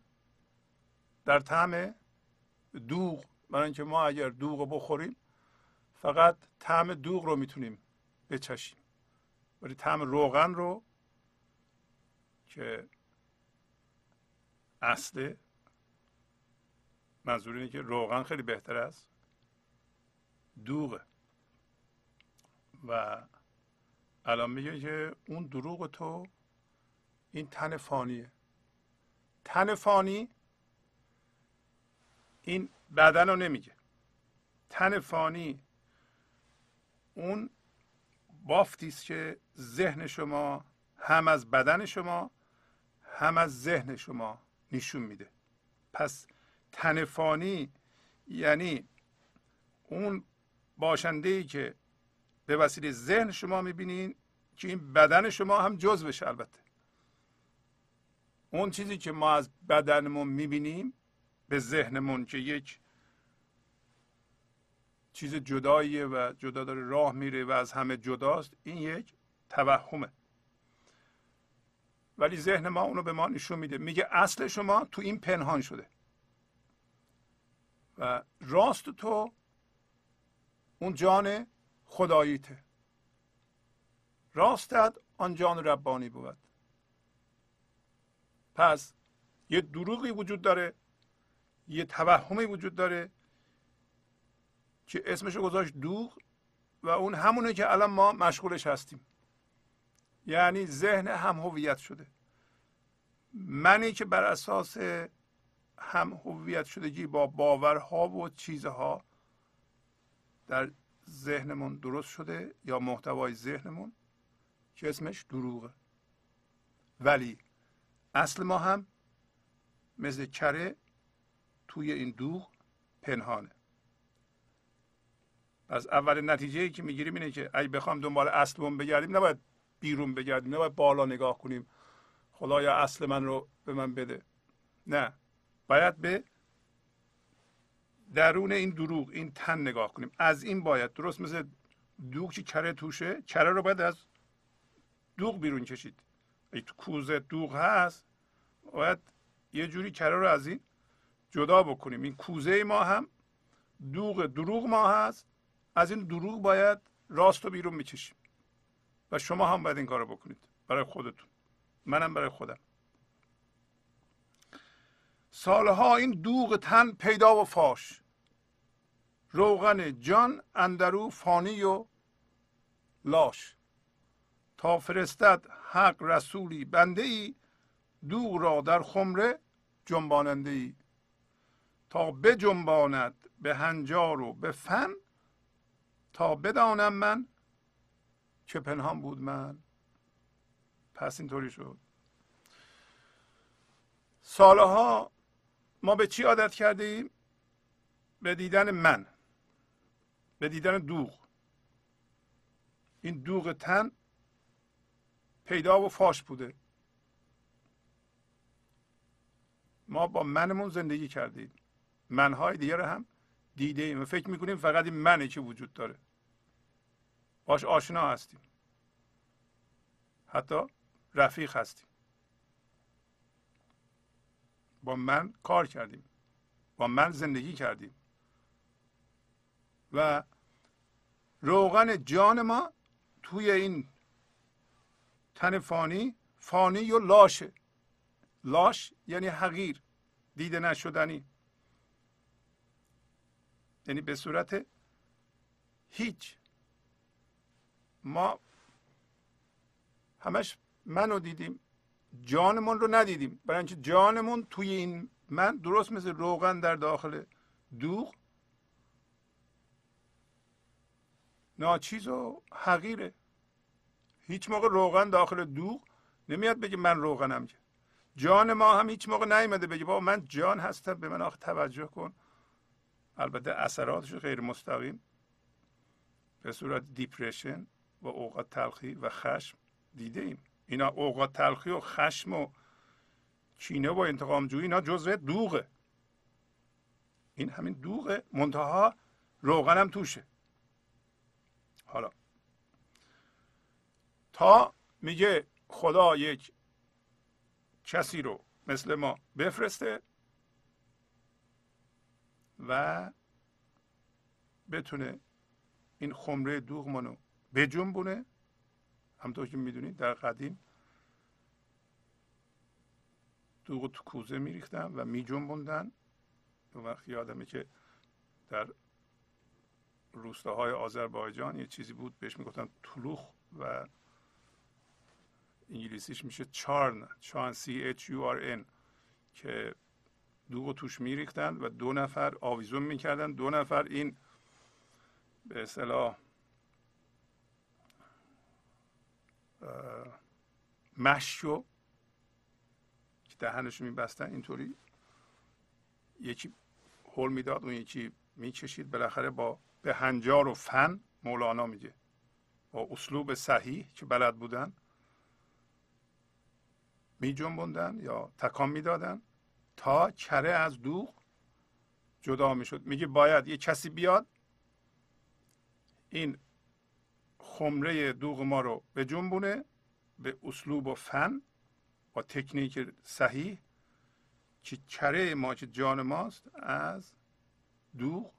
در طعم دوغ، برای اینکه ما اگر دوغ بخوریم فقط طعم دوغ رو میتونیم بچشیم، ولی طعم روغن رو که اصله، منظور اینه که روغن خیلی بهتر است دوغه. و الان میگه که اون دروغ تو این تن فانیه. تن فانی این بدن رو نمیگه، تن فانی اون بافتی است که ذهن شما هم از بدن شما هم از ذهن شما نشون میده. پس تن فانی یعنی اون باشنده‌ای که به وسیله ذهن شما میبینین که این بدن شما هم جزوش. البته اون چیزی که ما از بدنمون میبینیم به ذهنمون که یک چیز جداییه و جدا داره راه میره و از همه جداست، این یک توهمه، ولی ذهن ما اونو به ما نشون میده. میگه اصل شما تو این پنهان شده و راست تو اون جان خداییته، راستت آن جان ربانی بود. پس یه دروغی وجود داره، یه توهمی وجود داره که اسمشو گذاشت دوغ و اون همونه که الان ما مشغولش هستیم، یعنی ذهن هم هویت شده. منی که بر اساس هم هویت شدگی با باورها و چیزها در ذهنمون درست شده یا محتوای ذهنمون که اسمش دروغه، ولی اصل ما هم مثل کره توی این دوغ پنهانه. از اول نتیجه‌ای که میگیریم اینه که اگه بخوام دنبال اصلمون بگردیم نباید بیرون بگردیم، نباید بالا نگاه کنیم، خدایا اصل من رو به من بده. نه، باید به درون این دروغ، این تن نگاه کنیم. از این باید، درست مثل دوغ که کره توشه، کره رو باید از دوغ بیرون کشید. اگه تو کوزه دوغ هست باید یه جوری کره رو از این جدا بکنیم. این کوزه ما هم دوغ دروغ ما هست، از این دروغ باید راست رو بیرون میکشیم و شما هم باید این کار رو بکنید برای خودتون، منم برای خودم. سالها این دوغ تن پیدا و فاش، روغن جان اندرو فانی و لاش، تا فرستد حق رسولی بنده ای، دوغ را در خمره جنباننده ای، تا بجنباند به هنجار و به فن، تا بدانم من چه پنهان بود من. پس اینطوری شد. سالها ما به چی عادت کردیم؟ به دیدن من، به دیدن دوغ. این دوغ تن پیدا و فاش بوده. ما با منمون زندگی کردیم، منهای دیگر هم دیده ایم و فکر میکنیم فقط این منه که وجود داره، باش آشنا هستیم، حتی رفیق هستیم. با من کار کردیم، با من زندگی کردیم و روغن جان ما توی این تن فانی، فانی و لاشه. لاش یعنی حقیر، دیده نشدنی، یعنی به صورت هیچ. ما همش منو دیدیم، جانمون رو ندیدیم، برای اینکه جانمون توی این من درست مثل روغن در داخل دوغ ناچیز و حقیره. هیچ موقع روغن داخل دوغ نمیاد بگه من روغنم، که جان ما هم هیچ موقع نیامده بگه بابا من جان هستم، به من آخه توجه کن. البته اثراتش غیر مستقیم به صورت دیپرشن و اوقات تلخی و خشم دیده ایم. اینا اوقات تلخی و خشم و کینه و انتقام جویی، اینا جزء دوغه. این همین دوغه، منتها روغن هم توشه. حالا تا میگه خدا یک کسی رو مثل ما بفرسته و بتونه این خمره دوغ منو بجنبونه. همونطور که میدونید در قدیم دوغ تو کوزه میریختن و میجنبوندن. اون وقت یادمه که در روستاهای آذربایجان یه چیزی بود بهش میگفتن تلوخ و انگلیسیش میشه چارن، چارن CHURN، که دوغ توش میریختن و دو نفر آویزون میکردن، دو نفر این به اصطلاح مشو که دهنش میبستن اینطوری، یکی هول میداد اون یکی میکشید. بالاخره با به هنجار و فن، مولانا میگه با اسلوب صحیح که بلد بودن، میجنبوندن یا تکان میدادن تا کره از دوغ جدا میشد. میگه باید یه کسی بیاد این خمره دوغ ما رو به جنبونه به اسلوب و فن و تکنیک صحیح، که کره ما که جان ماست از دوغ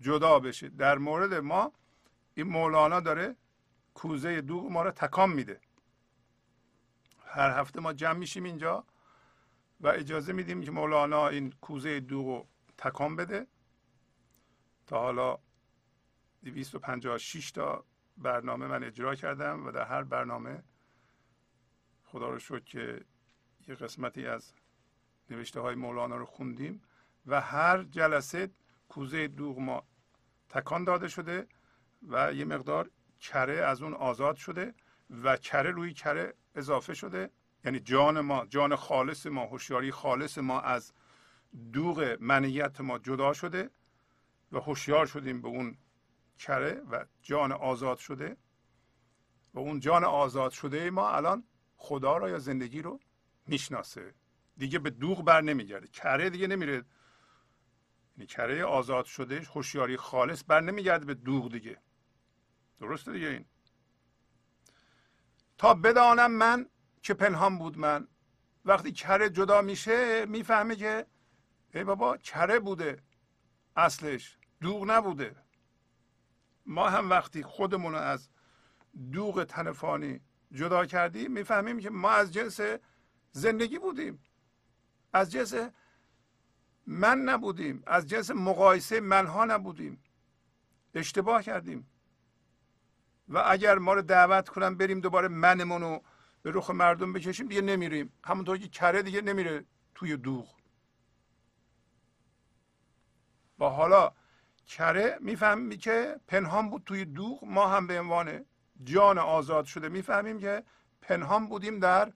جدا بشه. در مورد ما این مولانا داره کوزه دوغ ما رو تکان میده. هر هفته ما جمع میشیم اینجا و اجازه میدیم که مولانا این کوزه دوغ رو تکان بده. تا حالا 256 تا برنامه من اجرا کردم و در هر برنامه خدا رو شکر که یه قسمتی از نوشته های مولانا رو خوندیم و هر جلسه کوزه دوغ ما تکان داده شده و یه مقدار کره از اون آزاد شده و کره روی کره اضافه شده. یعنی جان ما، جان خالص ما، هوشیاری خالص ما از دوغ منیت ما جدا شده و هوشیار شدیم به اون کره و جان آزاد شده و اون جان آزاد شده ما الان خدا را یا زندگی رو میشناسه، دیگه به دوغ بر نمیگرده، کره دیگه نمیره، یعنی کره آزاد شده، هوشیاری خالص بر نمیگرده به دوغ دیگه. درسته دیگه. این تا بدانم من که پنهان بود من، وقتی کره جدا میشه میفهمه که ای بابا کره بوده، اصلش دوغ نبوده. ما هم وقتی خودمون رو از دوغ تن فانی جدا کردیم میفهمیم که ما از جنس زندگی بودیم، از جنس من نبودیم، از جنس مقایسه منها نبودیم، اشتباه کردیم. و اگر ما رو دعوت کنن بریم دوباره منمون رو به رخ مردم بکشیم دیگه نمیریم، همونطور که کره دیگه نمیره توی دوغ. و حالا کره میفهمی که پنهان بود توی دوغ، ما هم به عنوان جان آزاد شده میفهمیم که پنهان بودیم در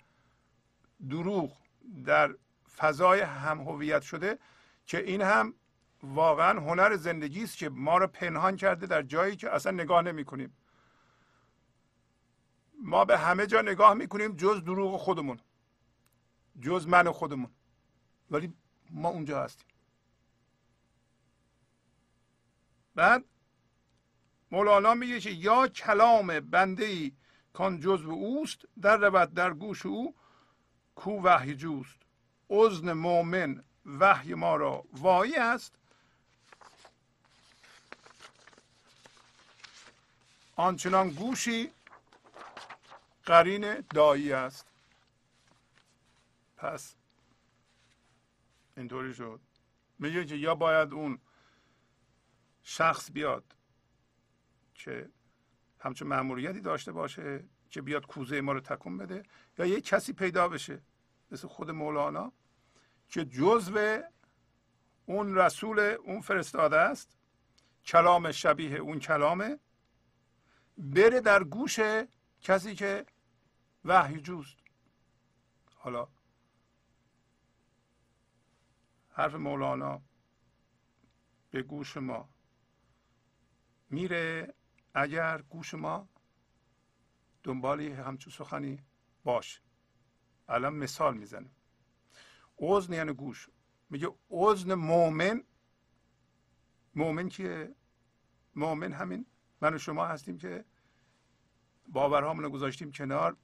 دروغ، در فضای هم هویت شده، که این هم واقعا هنر زندگی است که ما رو پنهان کرده در جایی که اصلا نگاه نمی کنیم. ما به همه جا نگاه میکنیم جز دروغ خودمون، جز من خودمون، ولی ما اونجا هستیم. بعد مولانا میگه که یا کلام بنده ای کان جزو اوست، در رود در گوش او کو وحی جوست. اذن مؤمن وحی ما را واهی است، آنچنان گوشی قرین دایی است. پس اینطوری شد. میگه که یا باید اون شخص بیاد که همچون مأموریتی داشته باشه که بیاد کوزه ما رو تکون بده، یا یک کسی پیدا بشه مثل خود مولانا که جزو اون رسول اون فرستاده است، کلام شبیه اون کلامه، بره در گوش کسی که وحی جوست. حالا حرف مولانا به گوش ما میره اگر گوش ما دنبالی همچون سخنی باشه. الان مثال میزنه. اذن یعنی گوش. میگه اذن مؤمن. مؤمن کیه؟ مؤمن همین من و شما هستیم که باورهامون رو گذاشتیم کنار،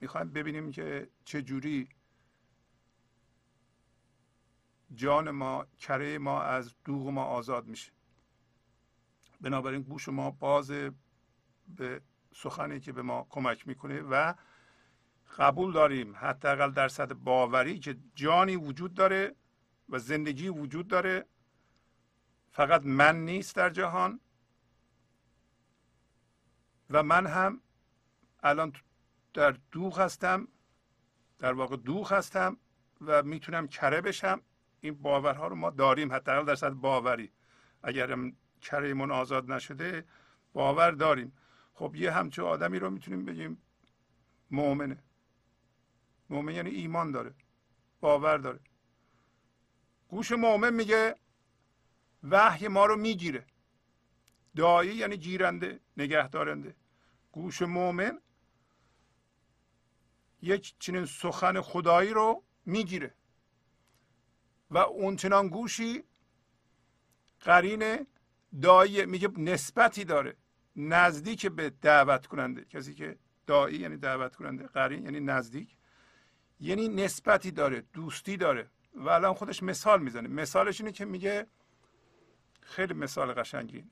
میخوایم ببینیم که چجوری جان ما، کره ما از دوغ ما آزاد میشه. بنابراین گوش ما باز به سخنی که به ما کمک میکنه و قبول داریم حداقل در سطح باوری که جانی وجود داره و زندگی وجود داره، فقط من نیست در جهان، و من هم الان در دوغ هستم، در واقع دوغ هستم و میتونم کره بشم. این باورها رو ما داریم حداقل در سطح باوری، اگرم کرهمون آزاد نشده باور داریم. خب یه همچون آدمی رو میتونیم بگیم مؤمنه. مؤمن یعنی ایمان داره، باور داره. گوش مؤمن میگه وحی ما رو میگیره. دایی یعنی گیرنده، نگه دارنده. گوش مؤمن یک چنین سخن خدایی رو میگیره و اون چنان گوشی قرین دایی، میگه نسبتی داره، نزدیک به دعوت کننده. کسی که دایی یعنی دعوت کننده، قرین یعنی نزدیک، یعنی نسبتی داره، دوستی داره. و الان خودش مثال میزنه. مثالش اینه که میگه خیلی مثال قشنگی،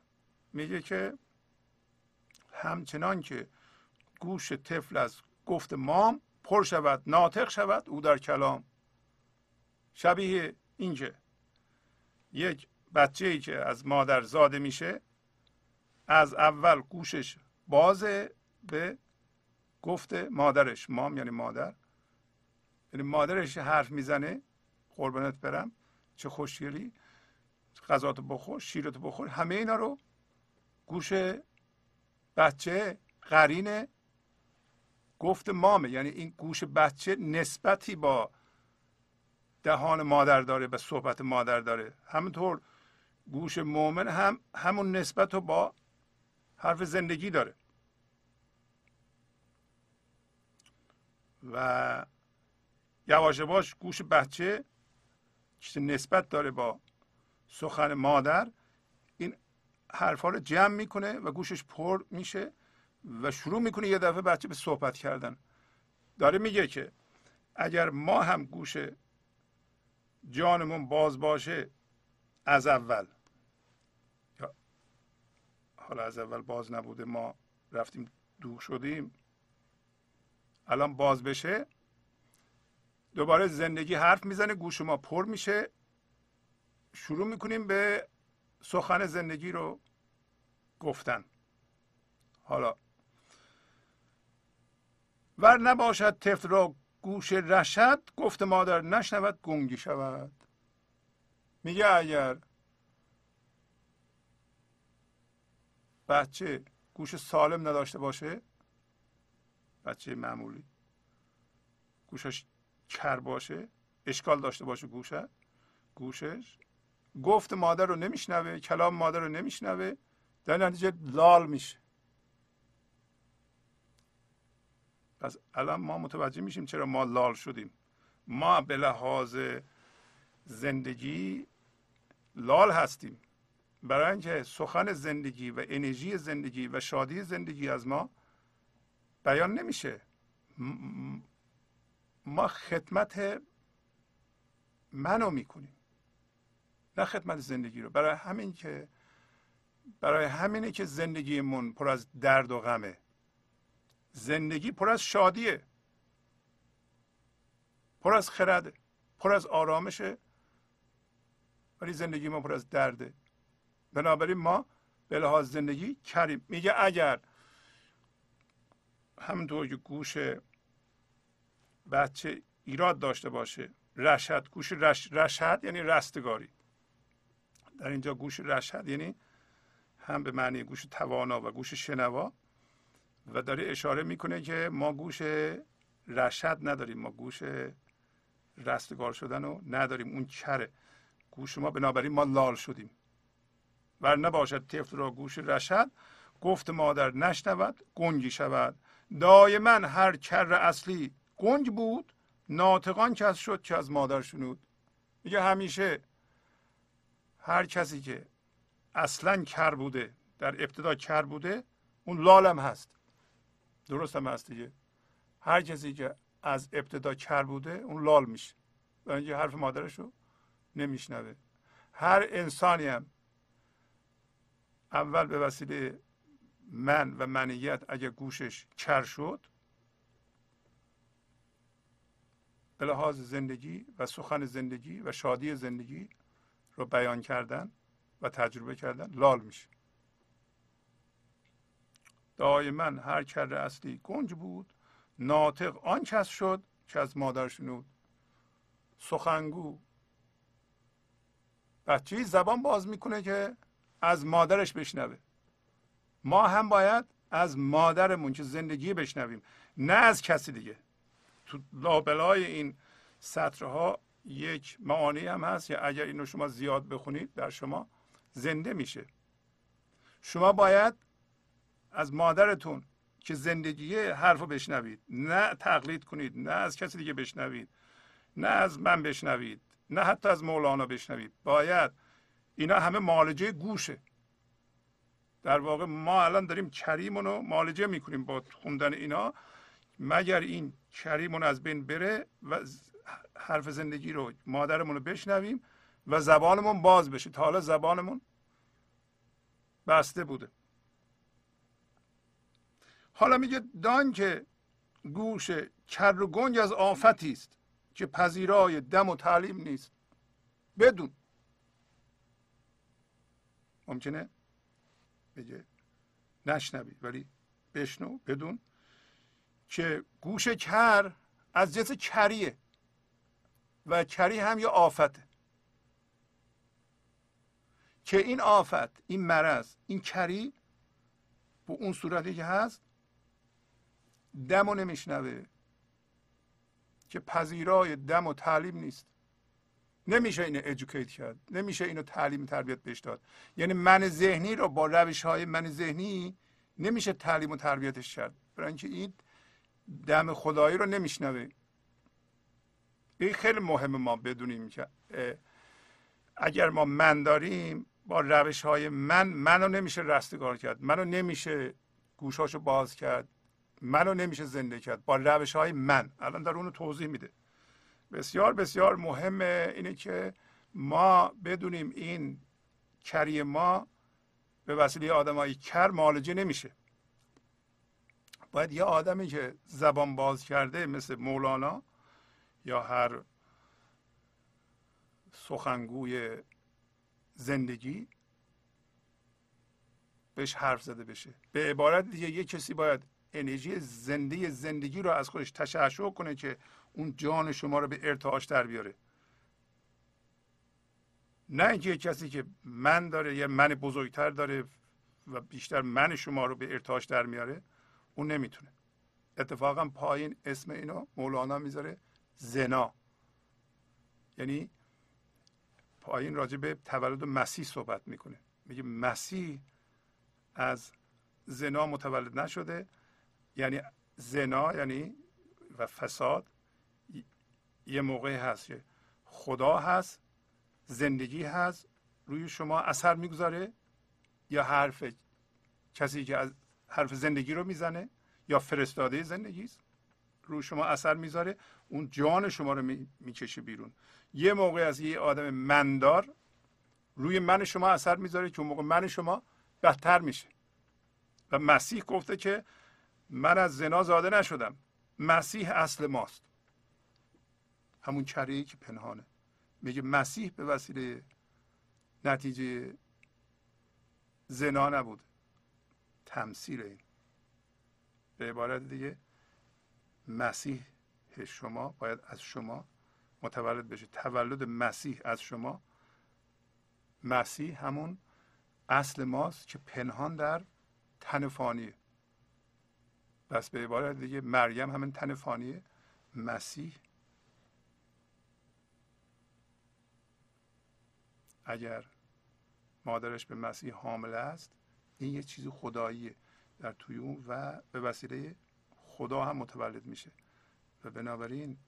میگه که همچنان که گوش طفل از گفت مام پر شود ناطق شود او در کلام. شبیه اینکه یک بچه‌ای که از مادر زاده میشه از اول گوشش بازه به گفت مادرش. مام یعنی مادر، یعنی مادرش حرف میزنه قربانت برم چه خوشگلی، غذاتو بخور، شیرتو بخور، همه اینا رو گوش بچه قرین گفت مامه. یعنی این گوش بچه نسبتی با دهان مادر داره، به صحبت مادر داره. همینطور گوش مؤمن هم همون نسبت رو با حرف زندگی داره. و یواش یواش گوش بچه که نسبت داره با سخن مادر این حرفا رو جمع میکنه و گوشش پر میشه و شروع میکنه یه دفعه بچه به صحبت کردن. داره میگه که اگر ما هم گوش جانمون باز باشه از اول، یا حالا از اول باز نبوده ما رفتیم دور شدیم، الان باز بشه، دوباره زندگی حرف میزنه، گوش ما پر میشه، شروع میکنیم به سخن زندگی رو گفتن. حالا ور نباشد طفل را گوش رشد، گفت مادر نشنود گنگی شود. میگه اگر بچه گوش سالم نداشته باشه، بچه معمولی گوشش کر باشه، اشکال داشته باشه گوشش، گفت مادر رو نمیشنوه، کلام مادر رو نمیشنوه، در نتیجه لال میشه. پس الان ما متوجه میشیم چرا ما لال شدیم. ما به لحاظ زندگی لال هستیم، برای اینکه سخن زندگی و انرژی زندگی و شادی زندگی از ما بیان نمیشه. ما خدمت منو میکنیم نه خدمت زندگی رو. برای همینه که زندگیمون پر از درد و غمه، زندگی پر از شادیه، پر از خرده، پر از آرامشه، ولی زندگی ما پر از درده. بنابراین ما به لحاظ زندگی کریم. میگه اگر همونطور که گوش بچه ایراد داشته باشه، رشد، گوش رشد یعنی رستگاری، در اینجا گوش رشد یعنی هم به معنی گوش توانا و گوش شنوا، و داره اشاره میکنه که ما گوش رشد نداریم، ما گوش رستگار شدن رو نداریم، اون کره گوش ما، بنابراین ما لال شدیم. ور نباشد طفل را گوش رشد، گفت مادر نشنود گنگی شود. دایما هر کر اصلی گنگ بود، ناطقان کس شد که از مادر شنود. میگه همیشه هر کسی که اصلا کر بوده، در ابتدا کر بوده، اون لالم هست، درست هم هست دیگه. هر کسی که از ابتدا کر بوده اون لال میشه، برای اینکه حرف مادرش رو نمیشنوه. هر انسانی هم اول به وسیله من و منیت اگه گوشش کر شد، به لحاظ زندگی و سخن زندگی و شادی زندگی رو بیان کردن و تجربه کردن لال میشه. دایما هر کر اصلی گنج بود، ناطق آن کس شد که از مادر شنود. سخنگو بچه زبان باز میکنه که از مادرش بشنوه. ما هم باید از مادرمون که زندگی بشنویم، نه از کسی دیگه. تو لابلای این سطرها یک معانی هم هست یا اگر اینو شما زیاد بخونید در شما زنده میشه. شما باید از مادرتون که زندگیه حرفو بشنوید، نه تقلید کنید، نه از کسی دیگه بشنوید، نه از من بشنوید، نه حتی از مولانا بشنوید. باید اینا همه معالجه گوشه. در واقع ما الان داریم کریمون رو معالجه میکنیم با خوندن اینا، مگر این کریمون از بین بره و حرف زندگی رو مادرمون رو بشنویم و زبانمون باز بشه. تا حالا زبانمون بسته بوده. حالا میگه دان که گوش کر و گنج از آفتی است که پذیرای دم و تعلیم نیست. بدون ممکنه بگه نشنوی، ولی بشنو. بدون که گوش کر از جنس کریه و کری هم یه آفته، که این آفت، این مرض، این کری به اون صورتی که هست دمو نمیشنوه، که پذیرای دم و تعلیم نیست. نمیشه اینو ادوکییت کرد، نمیشه اینو تعلیم تربیت بهش داد. یعنی من ذهنی رو با روش‌های من ذهنی نمیشه تعلیم و تربیتش کرد، برای اینکه این دم خدایی رو نمیشنوه. این خیلی مهمه ما بدونیم که اگر ما من داریم، با روش های منو نمیشه رستگار کرد، منو نمیشه گوشاشو باز کرد، منو نمیشه زنده کرد، با روش های من. الان در اونو توضیح میده. بسیار بسیار مهمه اینه که ما بدونیم این کری ما به وسیله آدمای کر معالجه نمیشه. باید یه آدمی که زبان باز کرده مثل مولانا یا هر سخنگوی زندگی بهش حرف زده بشه. به عبارت دیگه یه کسی باید انرژی زنده زندگی رو از خودش تشعشع کنه که اون جان شما رو به ارتعاش در بیاره. نه اینکه کسی که من داره یا من بزرگتر داره و بیشتر من شما رو به ارتعاش در میاره، اون نمیتونه. اتفاقا پایین اسم اینو مولانا میذاره زنا. یعنی پایین راجع به تولد مسیح صحبت میکنه، میگه مسیح از زنا متولد نشده. یعنی زنا یعنی و فساد یه موقعی هست که خدا هست، زندگی هست، روی شما اثر میگذاره، یا حرف کسی که از حرف زندگی رو میزنه یا فرستاده زندگی است روی شما اثر میذاره، اون جان شما رو میکشه بیرون. یه موقع از یه آدم مندار روی من شما اثر میذاره که اون موقع من شما بهتر میشه. و مسیح گفته که من از زنا زاده نشدم. مسیح اصل ماست، همون چره‌ای که پنهانه. میگه مسیح به وسیله نتیجه زنا نبود، تمثیل. این به عبارت دیگه مسیح شما باید از شما متولد بشه، تولد مسیح از شما. مسیح همون اصل ماست که پنهان در تن فانیه. بس به عبارت دیگه مریم همین تن فانیه، مسیح اگر مادرش به مسیح حامل است، این یه چیز خداییه در توی اون و به وسیله خدا هم متولد میشه. و بنابراین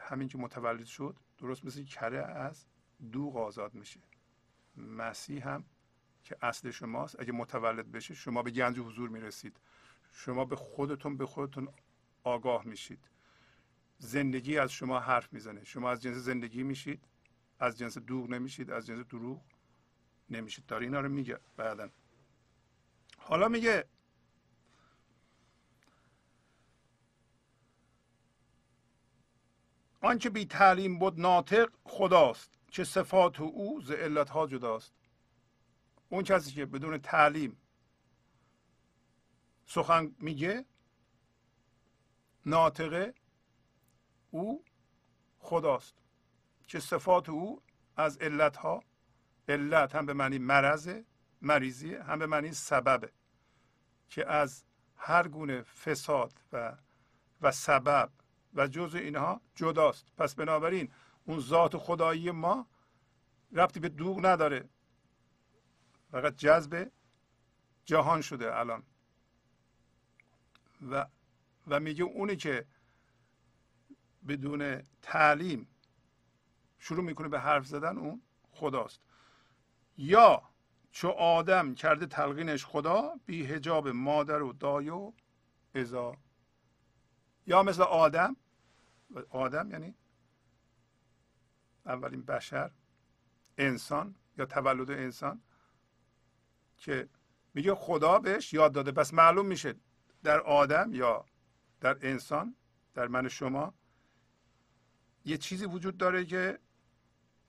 همین که متولد شد، درست مثل کره از دوغ آزاد میشه. مسیح هم که اصل شماست، اگه متولد بشه شما به گنج حضور میرسید، شما به خودتون آگاه میشید، زندگی از شما حرف میزنه، شما از جنس زندگی میشید، از جنس دوغ نمیشید، از جنس دروغ نمیشید. داره اینا رو میگه بعدن. حالا میگه آنچه بی تعلیم بود ناطق خداست که صفات او ز علتها جداست. اون کسی که بدون تعلیم سخن میگه ناطقه، او خداست که صفات او از علتها، علت هم به معنی مرضه، مریضی، هم به معنی سببه، که از هر گونه فساد و سبب و جزء اینها جداست. پس بنابراین اون ذات خدایی ما ربطی به دوغ نداره، فقط جذب جهان شده الان. و میگه اونی که بدون تعلیم شروع میکنه به حرف زدن، اون خداست. یا چو آدم کرده تلقینش خدا، بی حجاب مادر و دای و عزا. یا مثل آدم یعنی اولین بشر، انسان یا تولد انسان، که میگه خدا بهش یاد داده. پس معلوم میشه در آدم یا در انسان، در من شما، یه چیزی وجود داره که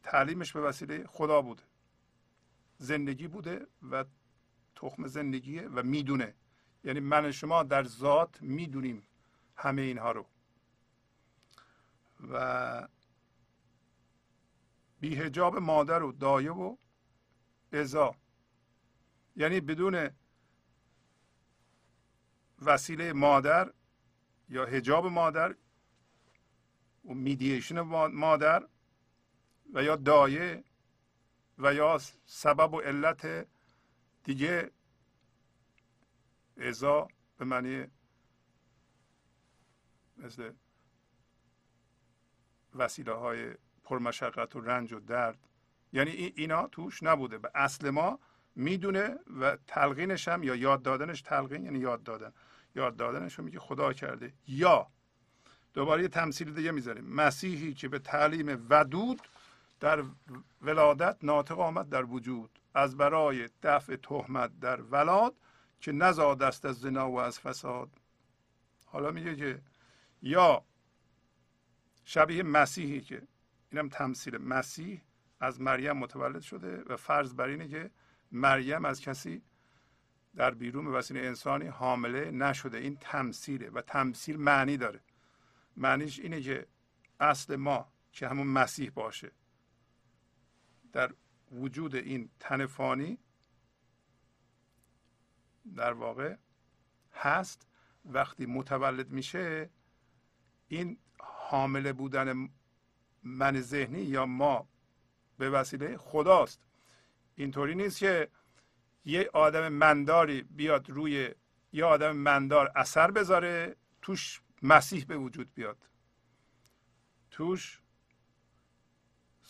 تعلیمش به وسیله خدا بوده، زندگی بوده و تخم زندگیه و میدونه. یعنی من شما در ذات میدونیم همه اینها رو. و بی حجاب مادر و دایه و عزا، یعنی بدون وسیله مادر یا حجاب مادر و میدیشن مادر و یا دایه و یا سبب و علت دیگه، عزا به معنی مثل وسیله های پرمشقت و رنج و درد، یعنی اینا توش نبوده. به اصل ما میدونه و تلقینش هم یا یاد دادنش، تلقین یعنی یاد دادن، یاد دادنش میگه خدا کرده. یا دوباره یه تمثیل دیگه میذاریم، مسیحی که به تعلیم ودود در ولادت ناطق آمد در وجود، از برای دفع تهمت در ولاد که نزاد است از زنا و از فساد. حالا میگه که یا شبیه مسیحی که، اینم تمثیل، مسیح از مریم متولد شده و فرض بر اینه که مریم از کسی در بیرون وسیله انسانی حامله نشده. این تمثیله و تمثیل معنی داره. معنیش اینه که اصل ما که همون مسیح باشه در وجود این تن فانی در واقع هست. وقتی متولد میشه این حامله بودن من ذهنی یا ما به وسیله خداست. اینطوری نیست که یه آدم منداری بیاد روی یه آدم مندار اثر بذاره توش مسیح به وجود بیاد، توش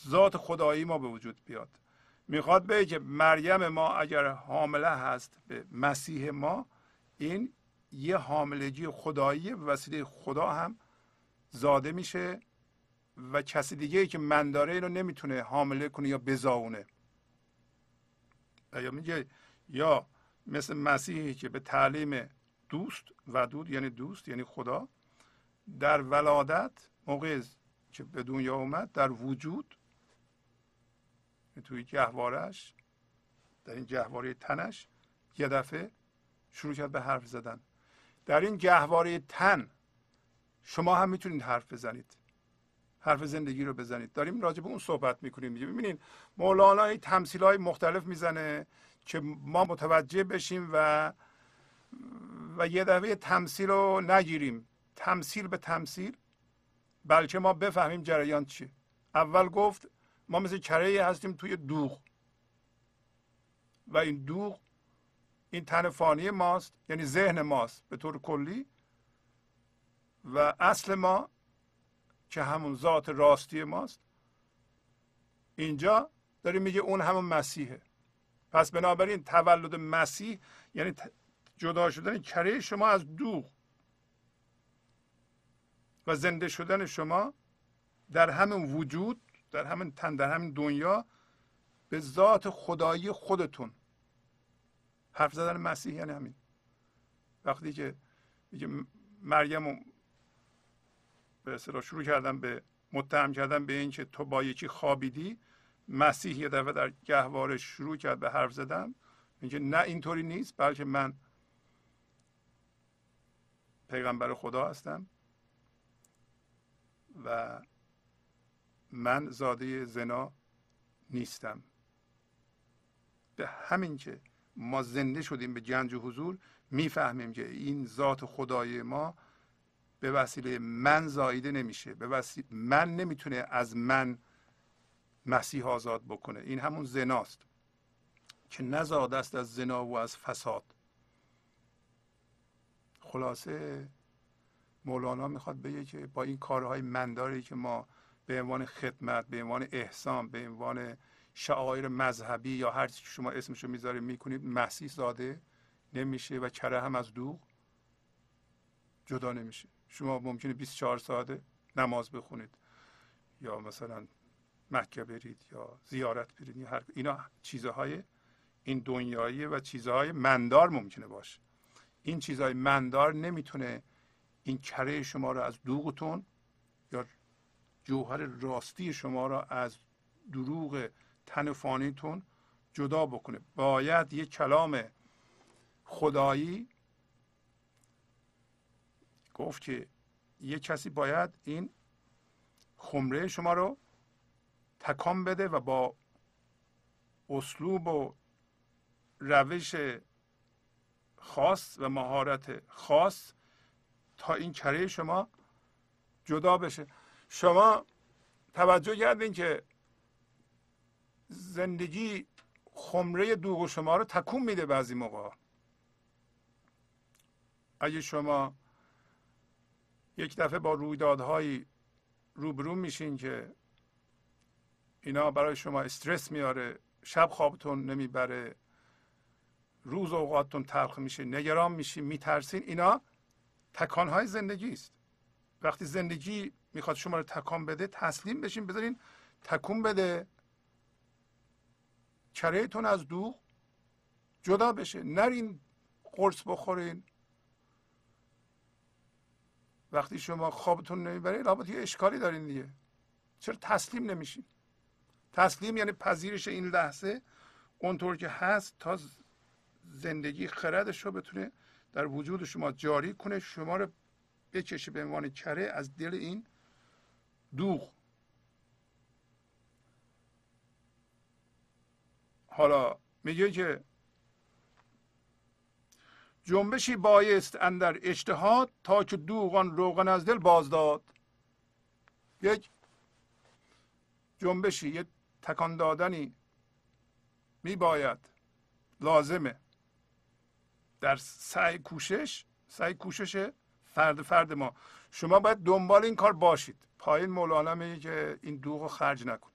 ذات خدایی ما به وجود بیاد. میخواد بگه که مریم ما اگر حامله هست به مسیح ما، این یه حاملگی خدایی به وسیله خدا هم زاده میشه و کسی دیگه ای که من داره اینو نمیتونه حامله کنه یا بزاونه. یا میگه یا مثل مسیحی که به تعلیم دوست، ودود یعنی دوست یعنی خدا، در ولادت موقع که به دنیا اومد در وجود، توی جهوارش، در این جهواره تنش یه دفعه شروع کرد به حرف زدن. در این جهواره تن شما هم میتونید حرف بزنید، حرف زندگی رو بزنید. داریم راجع به اون صحبت میکنیم. ببینید مولانا تمثیل‌های مختلف میزنه که ما متوجه بشیم و یه دفعه تمثیل رو نگیریم، تمثیل به تمثیل، بلکه ما بفهمیم جریان چیه. اول گفت ما مثل کره‌ای هستیم توی دوغ و این دوغ این تن فانی ماست، یعنی ذهن ماست به طور کلی، و اصل ما که همون ذات راستی ماست. اینجا داریم میگه اون همون مسیحه. پس بنابراین تولد مسیح یعنی جدا شدن کره شما از دوغ و زنده شدن شما در همین وجود، در همین تن، در همین دنیا به ذات خدایی خودتون. حرف زدن مسیح یعنی همین. وقتی که میگه مریم به اصطلاح شروع کردن به متهم کردن به این که تو با یکی خوابیدی، مسیح یه دفعه در گهواره شروع کرد به حرف زدن، میگه نه اینطوری نیست، بلکه من پیغمبر خدا هستم و من زاده زنا نیستم. به همین که ما زنده شدیم به گنج و حضور، میفهمیم که این ذات خدای ما به وسیله من زایده نمیشه، به وسیله من نمیتونه از من مسیح آزاد بکنه. این همون زناست که نزاد است از زنا و از فساد. خلاصه مولانا میخواد بگه که با این کارهای منداری که ما به عنوان خدمت، به عنوان احسان، به عنوان شعائر مذهبی یا هر چیزی که شما اسمشو میذارید میکنید، مسیح زاده نمیشه و کره هم از دوغ جدا نمیشه. شما ممکنه 24 ساعت نماز بخونید یا مثلا مکه برید یا زیارت برید، یا اینا چیزهای این دنیاییه و چیزهای مندار ممکنه باشه. این چیزهای مندار نمیتونه این کره شما را از دوغتون یا جوهر راستی شما را از دروغ تن فانیتون جدا بکنه. باید یک کلام خدایی گفت که یک کسی باید این خمره شما رو تکان بده و با اسلوب و روش خاص و مهارت خاص تا این کره شما جدا بشه. شما توجه کردین که زندگی خمره دوغ شما رو تکون میده بعضی موقع. اگه شما یک دفعه با رویدادهایی روبرو میشین که اینا برای شما استرس میاره، شب خوابتون نمیبره، روز اوقاتتون تلخ میشه، نگران میشین، میترسین. اینا تکانهای زندگی است. وقتی زندگی میخواد شما رو تکان بده، تسلیم بشین، بذارین تکون بده، کرهتون از دوغ جدا بشه، نرین قرص بخورین. وقتی شما خوابتون نمیبره، لابد یه اشکالی دارین دیگه. چرا تسلیم نمیشین؟ تسلیم یعنی پذیرش این لحظه اونطور که هست تا زندگی خردش رو بتونه در وجود شما جاری کنه، شما رو بکشه به عنوان کره از دل این دوغ. حالا میگه که جنبشی بایست اندر اجتهاد تا که دوغان روغن از دل بازداد. یک جنبشی، یک تکان دادنی میباید، لازمه در سعی کوشش فرد ما. شما باید دنبال این کار باشید. پایین مولانا میگه که این دوغ رو خرج نکن،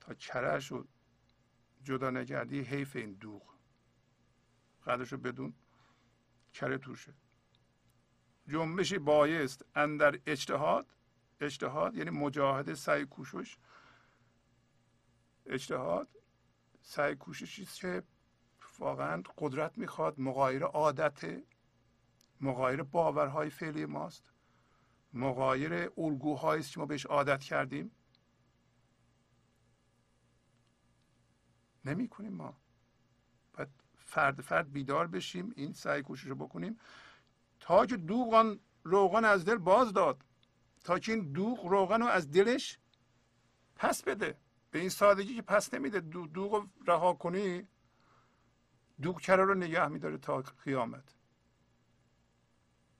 تا کره‌اش رو جدا نگردی حیف این دوغ، قدرش رو بدون کره توشه. جنبشی بایست اندر اجتهاد یعنی مجاهده، سعی کوشش. اجتهاد سعی کوششی که واقعا قدرت میخواد، مغایر عادته، مغایر باورهای فعلی ماست، مغایر الگوهایی است که ما بهش عادت کردیم. نمی کنیم ما. باید فرد فرد بیدار بشیم، این سعی کوشش رو بکنیم تا که دوغان روغن از دل باز داد، تا که این دوغ روغن رو از دلش پس بده. به این سادگی که پس نمیده. دوغ رو رها کنی، دوغ کره رو نگه میداره تا قیامت.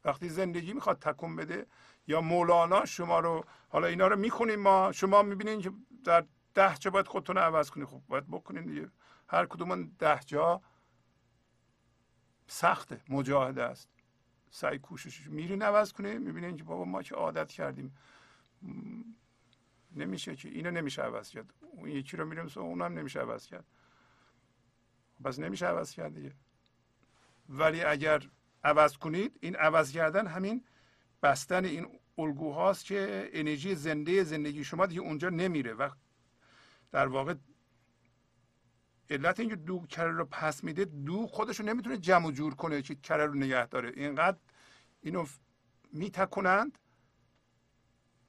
وقتی زندگی میخواد تکون بده یا مولانا شما رو، حالا اینا رو میخونیم ما، شما میبینین که در 10 جا باید خودتون رو عوض کنین. خب باید بکنین دیگه. هر کدوم 10 جا سخته، مجاهده است، سعی کوشش. میرین عوض کنین، میبینین که بابا ما که عادت کردیم، نمیشه که، اینو نمیشه عوض کرد، اون یکی رو میریم سو، اونم نمیشه عوض کرد، بس نمیشه عوض کرد دیگه. ولی اگر عوض کنید، این عوض کردن همین بستن این الگوهاست که انرژی زندگی شما دیگه اونجا نمیره. و در واقع علت اینکه دوغ کره رو پس میده، دوغ خودش رو نمیتونه جمع و جور کنه که کره رو نگه داره. اینقدر اینو میتکنند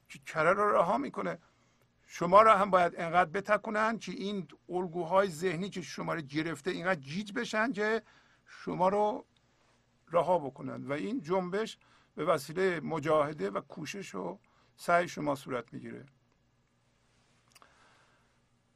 که کره رو رها میکنه. شما را هم باید اینقدر بتکنند که این الگوهای ذهنی که شما رو گرفته اینقدر گیج بشن که شما رو رها بکنند. و این جنبش به وسیله مجاهده و کوشش و سعی شما صورت میگیره.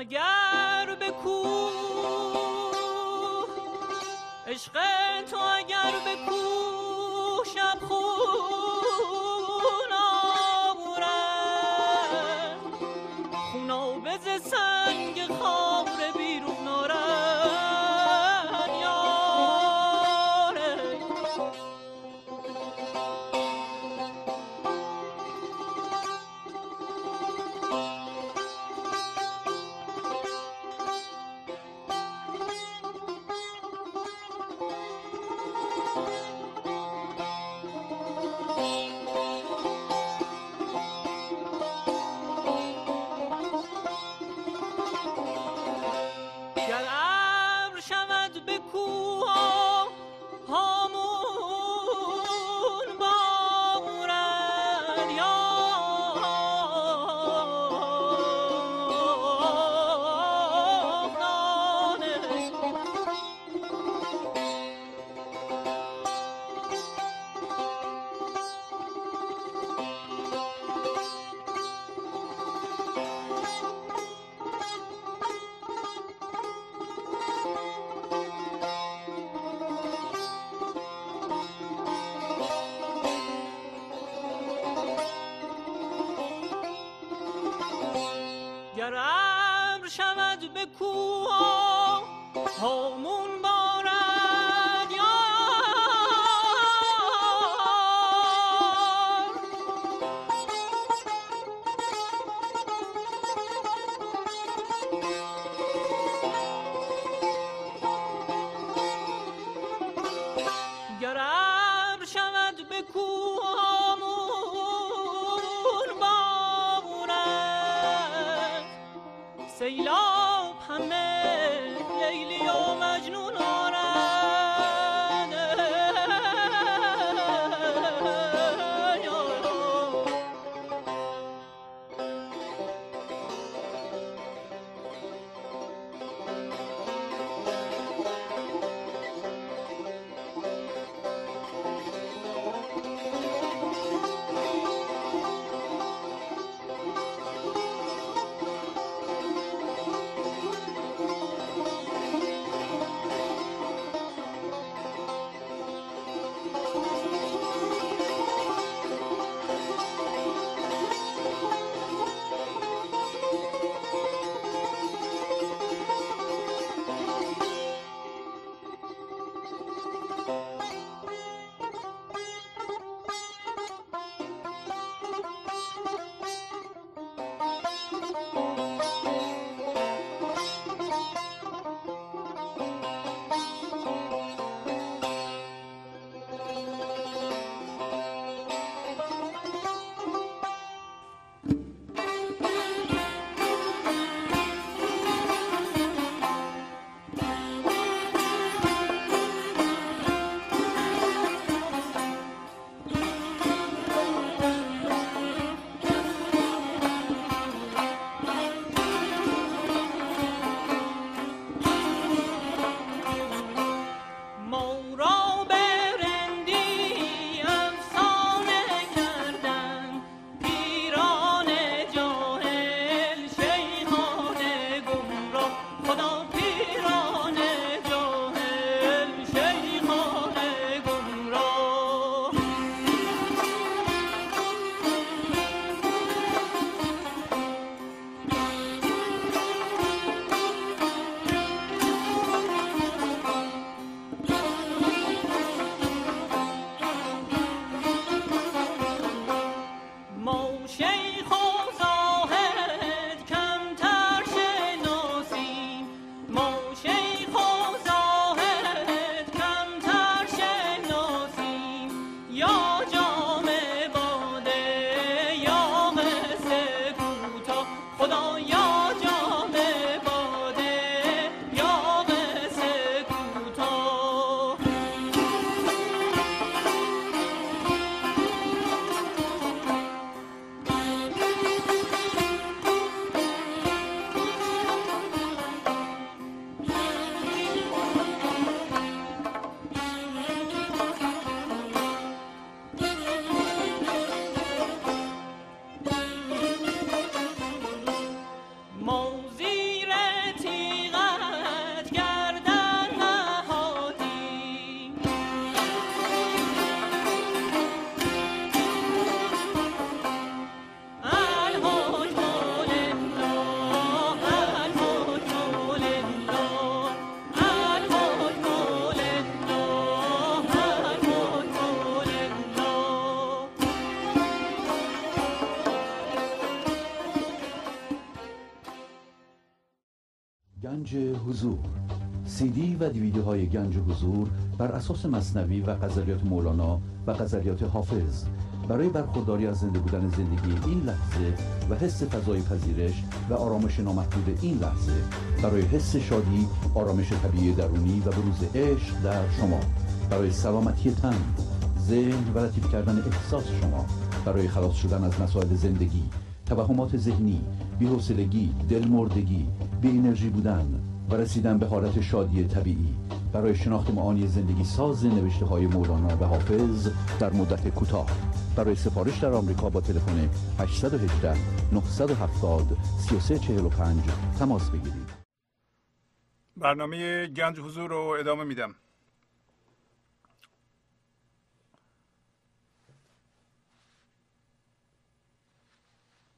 اگر به کوه عشق تو، اگر به کوه شب خون آورن، خونابه ز سنگ خاور بیرون آرن یاره. گر امر شود به کوه هامون بارد یار، گر امر شود به کوه سیلاب همه لیلی و مجنون آرد گنج حضور سی دی و دیویدیوهای گنج حضور بر اساس مثنوی و غزلیات مولانا و غزلیات حافظ برای برخورداری از زنده بودن زندگی این لحظه و حس فضای پذیرش و آرامش نامحدود این لحظه، برای حس شادی، آرامش طبیعی درونی و بروز عشق در شما، برای سلامتی تن، ذهن و لطیف کردن احساس شما، برای خلاص شدن از مسائل زندگی، توهمات ذهنی، بی‌حوصلگی، دلمردگی، بی انرژی بودن و رسیدن به حالت شادی طبیعی، برای شناخت معانی زندگی ساز نوشته‌های مولانا و حافظ در مدت کوتاه. برای سفارش در آمریکا با تلفن 818 970 3345 تماس بگیرید. برنامه گنج حضور رو ادامه میدم.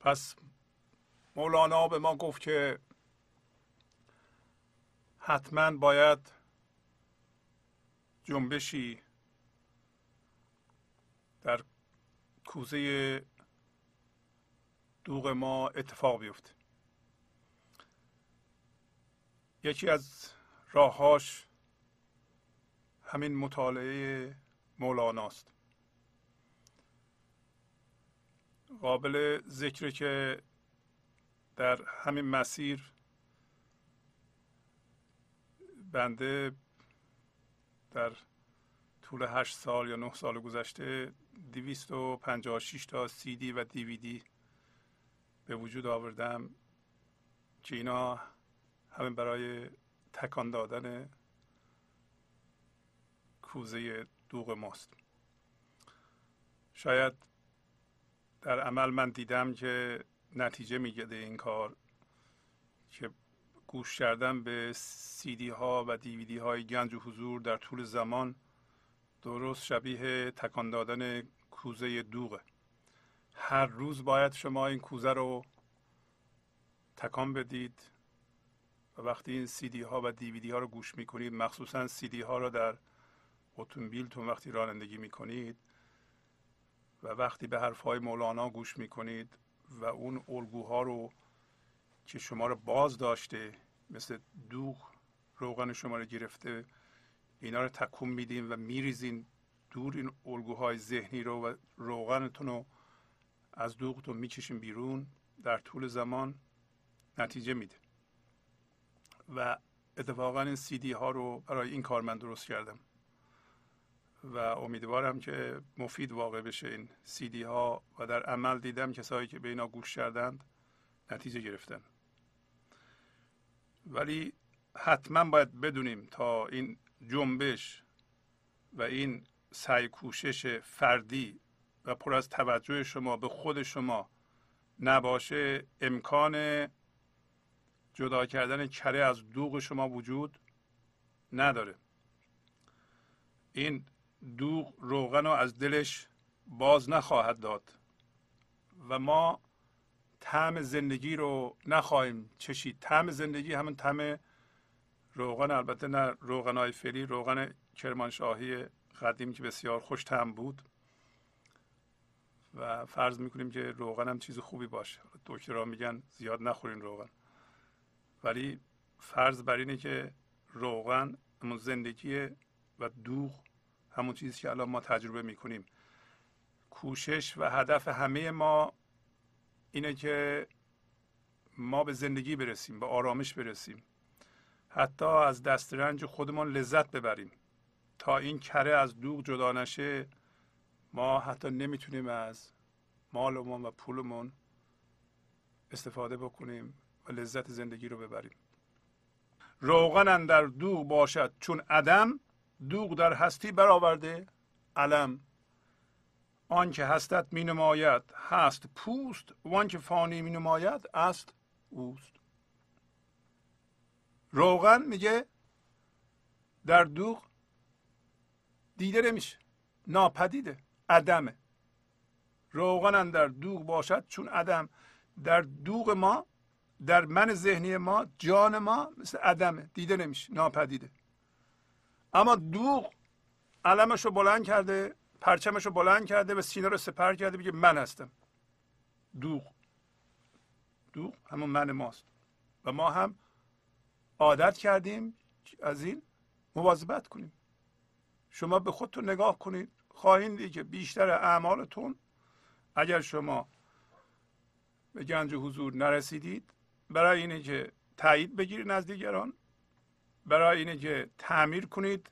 پس مولانا به ما گفت که حتما باید جنبشی در کوزه دوغ ما اتفاق بیفته. یکی از راه‌هاش همین مطالعه مولاناست. قابل ذکره که در همین مسیر بنده در طول 8 سال یا 9 سال گذشته 256 تا سی دی و دی وی دی به وجود آوردم که اینا همه برای تکان دادن کوزه دوغ ماست. شاید در عمل من دیدم که نتیجه میگیره این کار که گوش کردن به سی دی ها و دی وی دی های گنج و حضور در طول زمان درست شبیه تکان دادن کوزه دوغه. هر روز باید شما این کوزه رو تکان بدید و وقتی این سی دی ها و دی وی دی ها رو گوش میکنید، مخصوصا سی دی ها رو در اتومبیلتون وقتی رانندگی میکنید و وقتی به حرفهای مولانا گوش میکنید و اون الگوها رو که شما رو باز داشته مثل دوغ روغن شما رو گرفته، اینا رو تکون میدین و میریزین دور این الگوهای ذهنی رو و روغنتون رو از دوغتون میکشین بیرون، در طول زمان نتیجه میده. و اتفاقا این سی دی ها رو برای این کار من درست کردم و امیدوارم که مفید واقع بشه این سی دی ها و در عمل دیدم کسایی که به اینا گوش کردند نتیجه گرفتن. ولی حتما باید بدونیم تا این جنبش و این سعی کوشش فردی و پر از توجه شما به خود شما نباشه، امکان جدا کردن کره از دوغ شما وجود نداره. این دوغ روغن رو از دلش باز نخواهد داد و ما طعم زندگی رو نخواهیم چشید. طعم زندگی همون طعم روغن، البته نه روغنای فعلی، روغن کرمانشاهی قدیم که بسیار خوش طعم بود و فرض میکنیم که روغن هم چیز خوبی باشه. دکترها میگن زیاد نخورین روغن، ولی فرض بر اینه که روغن همون زندگیه و دوغ همون چیزی که الان ما تجربه میکنیم. کوشش و هدف همه ما اینه که ما به زندگی برسیم، به آرامش برسیم، حتی از دسترنج خودمون لذت ببریم. تا این کره از دوغ جدا نشه، ما حتی نمیتونیم از مالمون و پولمون استفاده بکنیم و لذت زندگی رو ببریم. روغن اندر دوغ باشد چون عدم، دوغ در هستی برآورده علم. آن که هستت می نماید هست پوست، وان که فانی می نماید است اوست. روغن میگه در دوغ دیده نمیشه، ناپدیده، عدمه. روغن اندر دوغ باشد چون عدم، در دوغ ما، در من ذهنی ما، جان ما مثل عدمه، دیده نمیشه، ناپدیده. اما دوغ علمش رو بلند کرده، پرچمش رو بلند کرده و سینه رو سپر کرده، بگه من هستم. دوغ همون من ماست و ما هم عادت کردیم از این مواظبت کنیم. شما به خودتون نگاه کنید، خواهید دید که بیشتر اعمالتون اگر شما به گنج حضور نرسیدید برای اینه که تایید بگیرید از دیگران، برای اینه که تعمیر کنید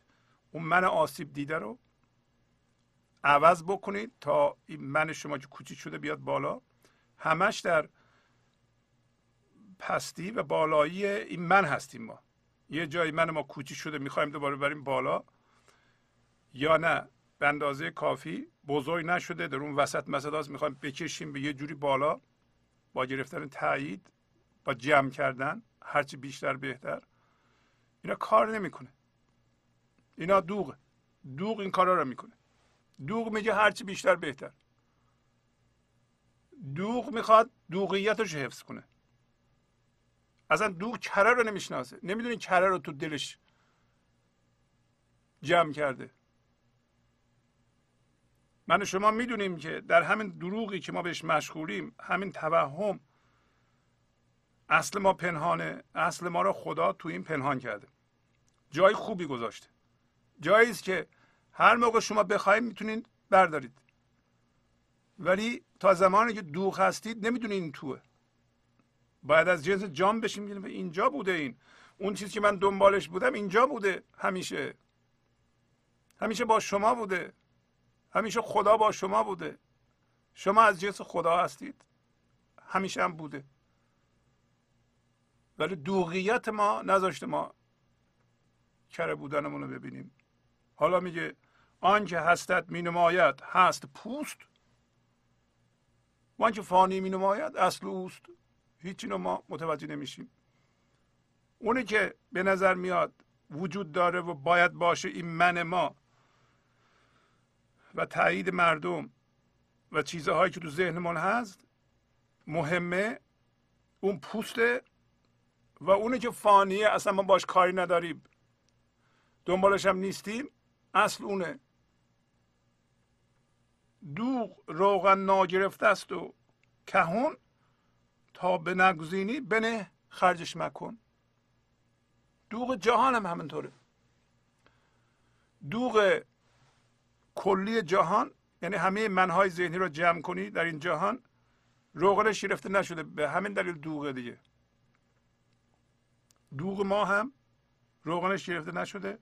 اون من آسیب دیده رو عوض بکنید تا این من شما که کوچیک شده بیاد بالا، همش در پستی و بالایی این من هستیم ما. یه جایی من ما کوچیک شده میخوایم دوباره بریم بالا، یا نه به اندازه کافی بزرگ نشده در اون وسط مسئله میخوایم بکشیم به یه جوری بالا با گرفتن تایید، با جمع کردن، هرچی بیشتر بهتر. اینا کار نمیکنه. اینا دوغه. دوغ این کارا رو میکنه. دوغ میگه هرچی بیشتر بهتر. دوغ میخواد دوغیتش حفظ کنه. اصلا دوغ کره رو نمیشناسه. نمیدونه کره رو تو دلش جمع کرده. من و شما میدونیم که در همین دروغی که ما بهش مشغولیم، همین توهم اصل ما پنهانه، اصل ما را خدا تو این پنهان کرده. جای خوبی گذاشته. جایی است که هر موقع شما بخواید میتونید بردارید. ولی تا زمانی که دوغ هستید نمیدونید این توه. باید از جنس جام بشیم که اینجا بوده، این اون چیزی که من دنبالش بودم اینجا بوده، همیشه. همیشه با شما بوده. همیشه خدا با شما بوده. شما از جنس خدا هستید. همیشه هم بوده. ولی دوغیت ما نذاشته ما کره بودنمون رو ببینیم. حالا میگه آنچه هستت می نماید هست پوست، وانچه فانی می نماید اصل اوست. هیچ اینو ما متوجه نمیشیم. اونی که به نظر میاد وجود داره و باید باشه، این من ما و تایید مردم و چیزهایی که تو ذهنمون هست مهمه، اون پوسته. و اونی که فانیه اصلا ما باش کاری نداریم، دنبالش هم نیستیم، اصل اونه. دوغ روغن ناگرفته است و کهون، تا به نگزینی بنه خرجش مکن. دوغ جهان هم همینطوره. دوغ کلی جهان یعنی همه منهای ذهنی رو جمع کنی در این جهان، روغن شیرفته نشده، به همین دلیل دوغه دیگه. دوغ ما هم روغنش گرفته نشده،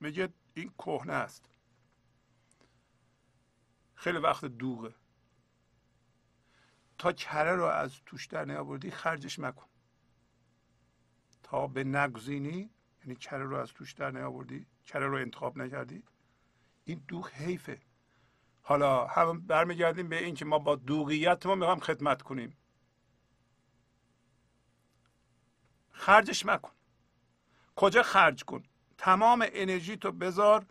میگه این کهنه است. خیلی وقت دوغه. تا کره رو از توش در نیاوردی خرجش مکن. تا به نگزینی یعنی کره رو از توش در نیاوردی، کره رو انتخاب نکردی، این دوغ حیفه. حالا هم برمیگردیم به این که ما با دوغیت ما میخوایم خدمت کنیم. خرجش مکن. کجا خرج کن؟ تمام انرژی تو بذار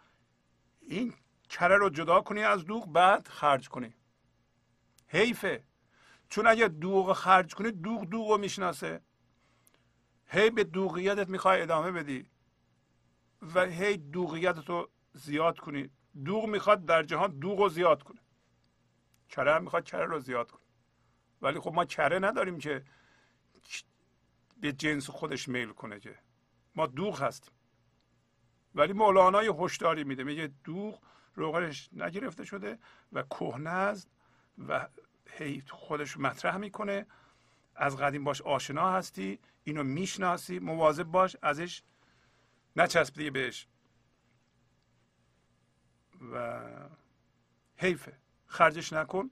این کره رو جدا کنی از دوغ، بعد خرج کنی. حیفه. چون اگه دوغ خرج کنی، دوغ رو میشناسه. هی به دوغیتت میخوای ادامه بدی و هی دوغیتت رو زیاد کنی. دوغ میخواد در جهان دوغ رو زیاد کنه. کره هم میخواد کره رو زیاد کنه. ولی خب ما کره نداریم که به جنس خودش میل کنه، که ما دوغ هستیم. ولی مولانا یه هشداری میده، میگه دوغ روغنش نگرفته شده و کهنه است و هی خودش مطرح میکنه. از قدیم باش آشنا هستی، اینو میشناسی، مواظب باش ازش نچسبی بهش و حیفه. خرجش نکن.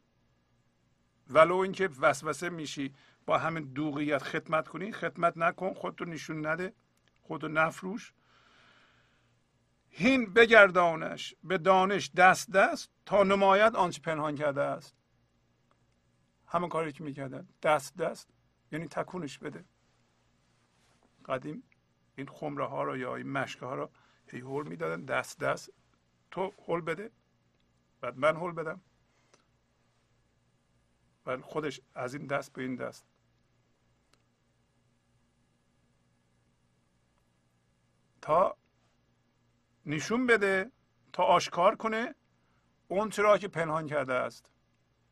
ولو اینکه وسوسه میشی با همین دوغیت خدمت کنی، خدمت نکن، خودتو نشون نده، خودتو نفروش. هین بگردانش به دانش دست دست، تا نماید آنچه پنهان کرده است. همون کاری که میکردن دست دست یعنی تکونش بده. قدیم این خمره ها رو یا این مشکه ها رو هی هل میدادن، دست دست، تو هل بده بعد من هل بدم، ولی خودش از این دست به این دست. تا نشون بده، تا آشکار کنه اون چرا که پنهان کرده است.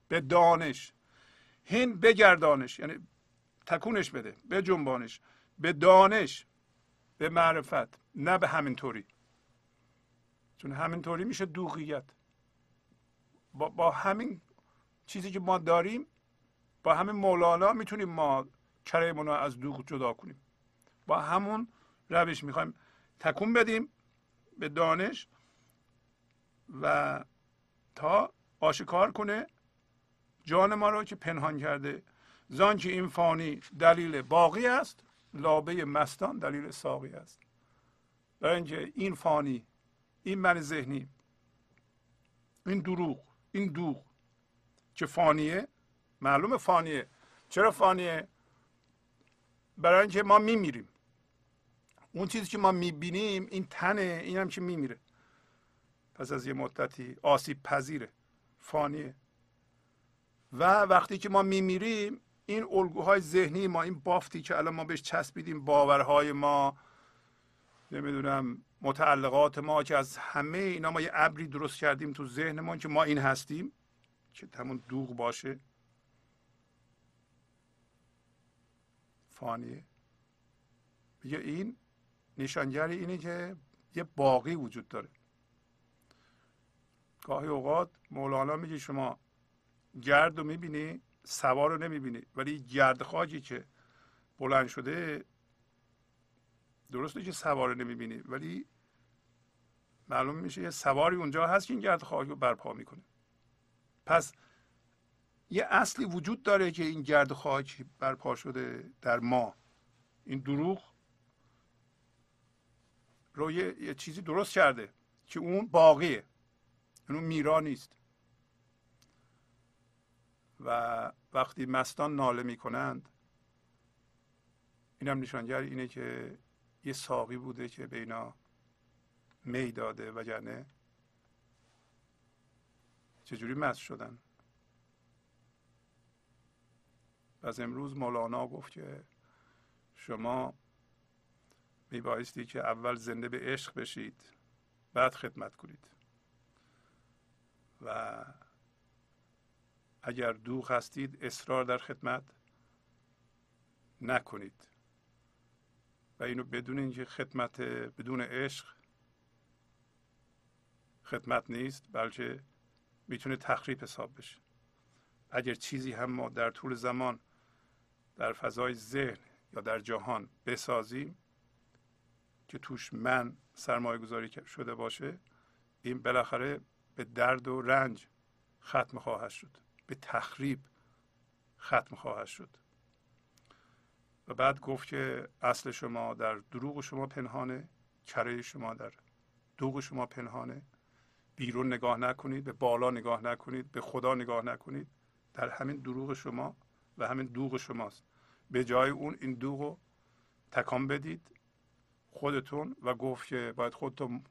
به دانش هین بگردانش یعنی تکونش بده، به جنبانش، به دانش به معرفت، نه به همینطوری. چون همینطوری میشه دوغیت. با همین چیزی که ما داریم، با همین مولانا میتونیم ما کرهمون رو از دوغ جدا کنیم. با همون روش میخوایم تکون بدیم به دانش و تا آشکار کنه جان ما رو که پنهان کرده. زان که این فانی دلیل باقی است، لابه مستان دلیل ساقی است. برای اینکه این فانی، این من ذهنی، این دروغ، این دوغ که فانیه، معلومه فانیه. چرا فانیه؟ برای اینکه ما میمیریم. اون چیزی که ما میبینیم این تنه، این هم که میمیره. پس از یه مدتی آسیب پذیره، فانیه. و وقتی که ما میمیریم این الگوهای ذهنی ما، این بافتی که الان ما بهش چسبیدیم، باورهای ما، نمیدونم متعلقات ما، که از همه اینا ما یه ابری درست کردیم تو ذهنمون که ما این هستیم، که تمون دوغ باشه، فانیه. میگه این نشانگر اینه که یه باقی وجود داره. گاهی اوقات مولانا میگه شما گرد رو میبینی، سوار رو نمیبینی، ولی گرد خاکی که بلند شده درسته که سوار رو نمیبینی، ولی معلوم میشه یه سواری اونجا هست که این گرد خاک رو برپا میکنه. پس یه اصلی وجود داره که این گرد خاک برپا شده در ما. این دروغ رو یه چیزی درست کرده که اون باقیه، اون میرا نیست. و وقتی مستان ناله می کنند، این هم نشانگر اینه که یه ساقی بوده که به اینا می داده، وگرنه چجوری مست شدن. از امروز مولانا گفت که شما می بایستی که اول زنده به عشق بشید، بعد خدمت کنید. و اگر دوغ هستید اصرار در خدمت نکنید. و اینو بدونین که خدمت بدون عشق خدمت نیست، بلکه میتونه تخریب حساب بشه. اگر چیزی هم ما در طول زمان در فضای ذهن یا در جهان بسازیم که توش من سرمایه گذاری شده باشه، این بالاخره به درد و رنج ختم خواهد شد، به تخریب ختم خواهد شد. و بعد گفت که اصل شما در دروغ شما پنهانه، کره شما در دوغ شما پنهانه. بیرون نگاه نکنید، به بالا نگاه نکنید، به خدا نگاه نکنید. در همین دروغ شما و همین دوغ شماست. به جای اون این دوغ رو تکان بدید خودتون. و گفت که باید خودتون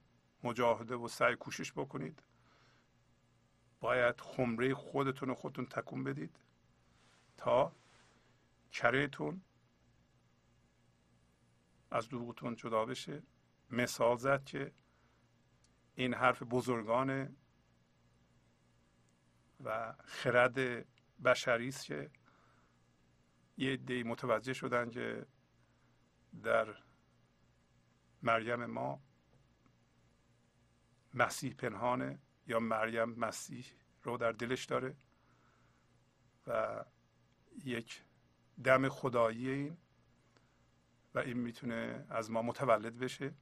مجاهده و سعی کوشش بکنید، باید خمره خودتون رو خودتون تکون بدید تا کرهتون از دوغتون جدا بشه. مثال زد که این حرف بزرگانه و خرد بشری است که یه عده‌ای متوجه شدن که در مریم ما مسیح پنهانه، یا مریم مسیح رو در دلش داره. و یک دم خدایی این و این میتونه از ما متولد بشه.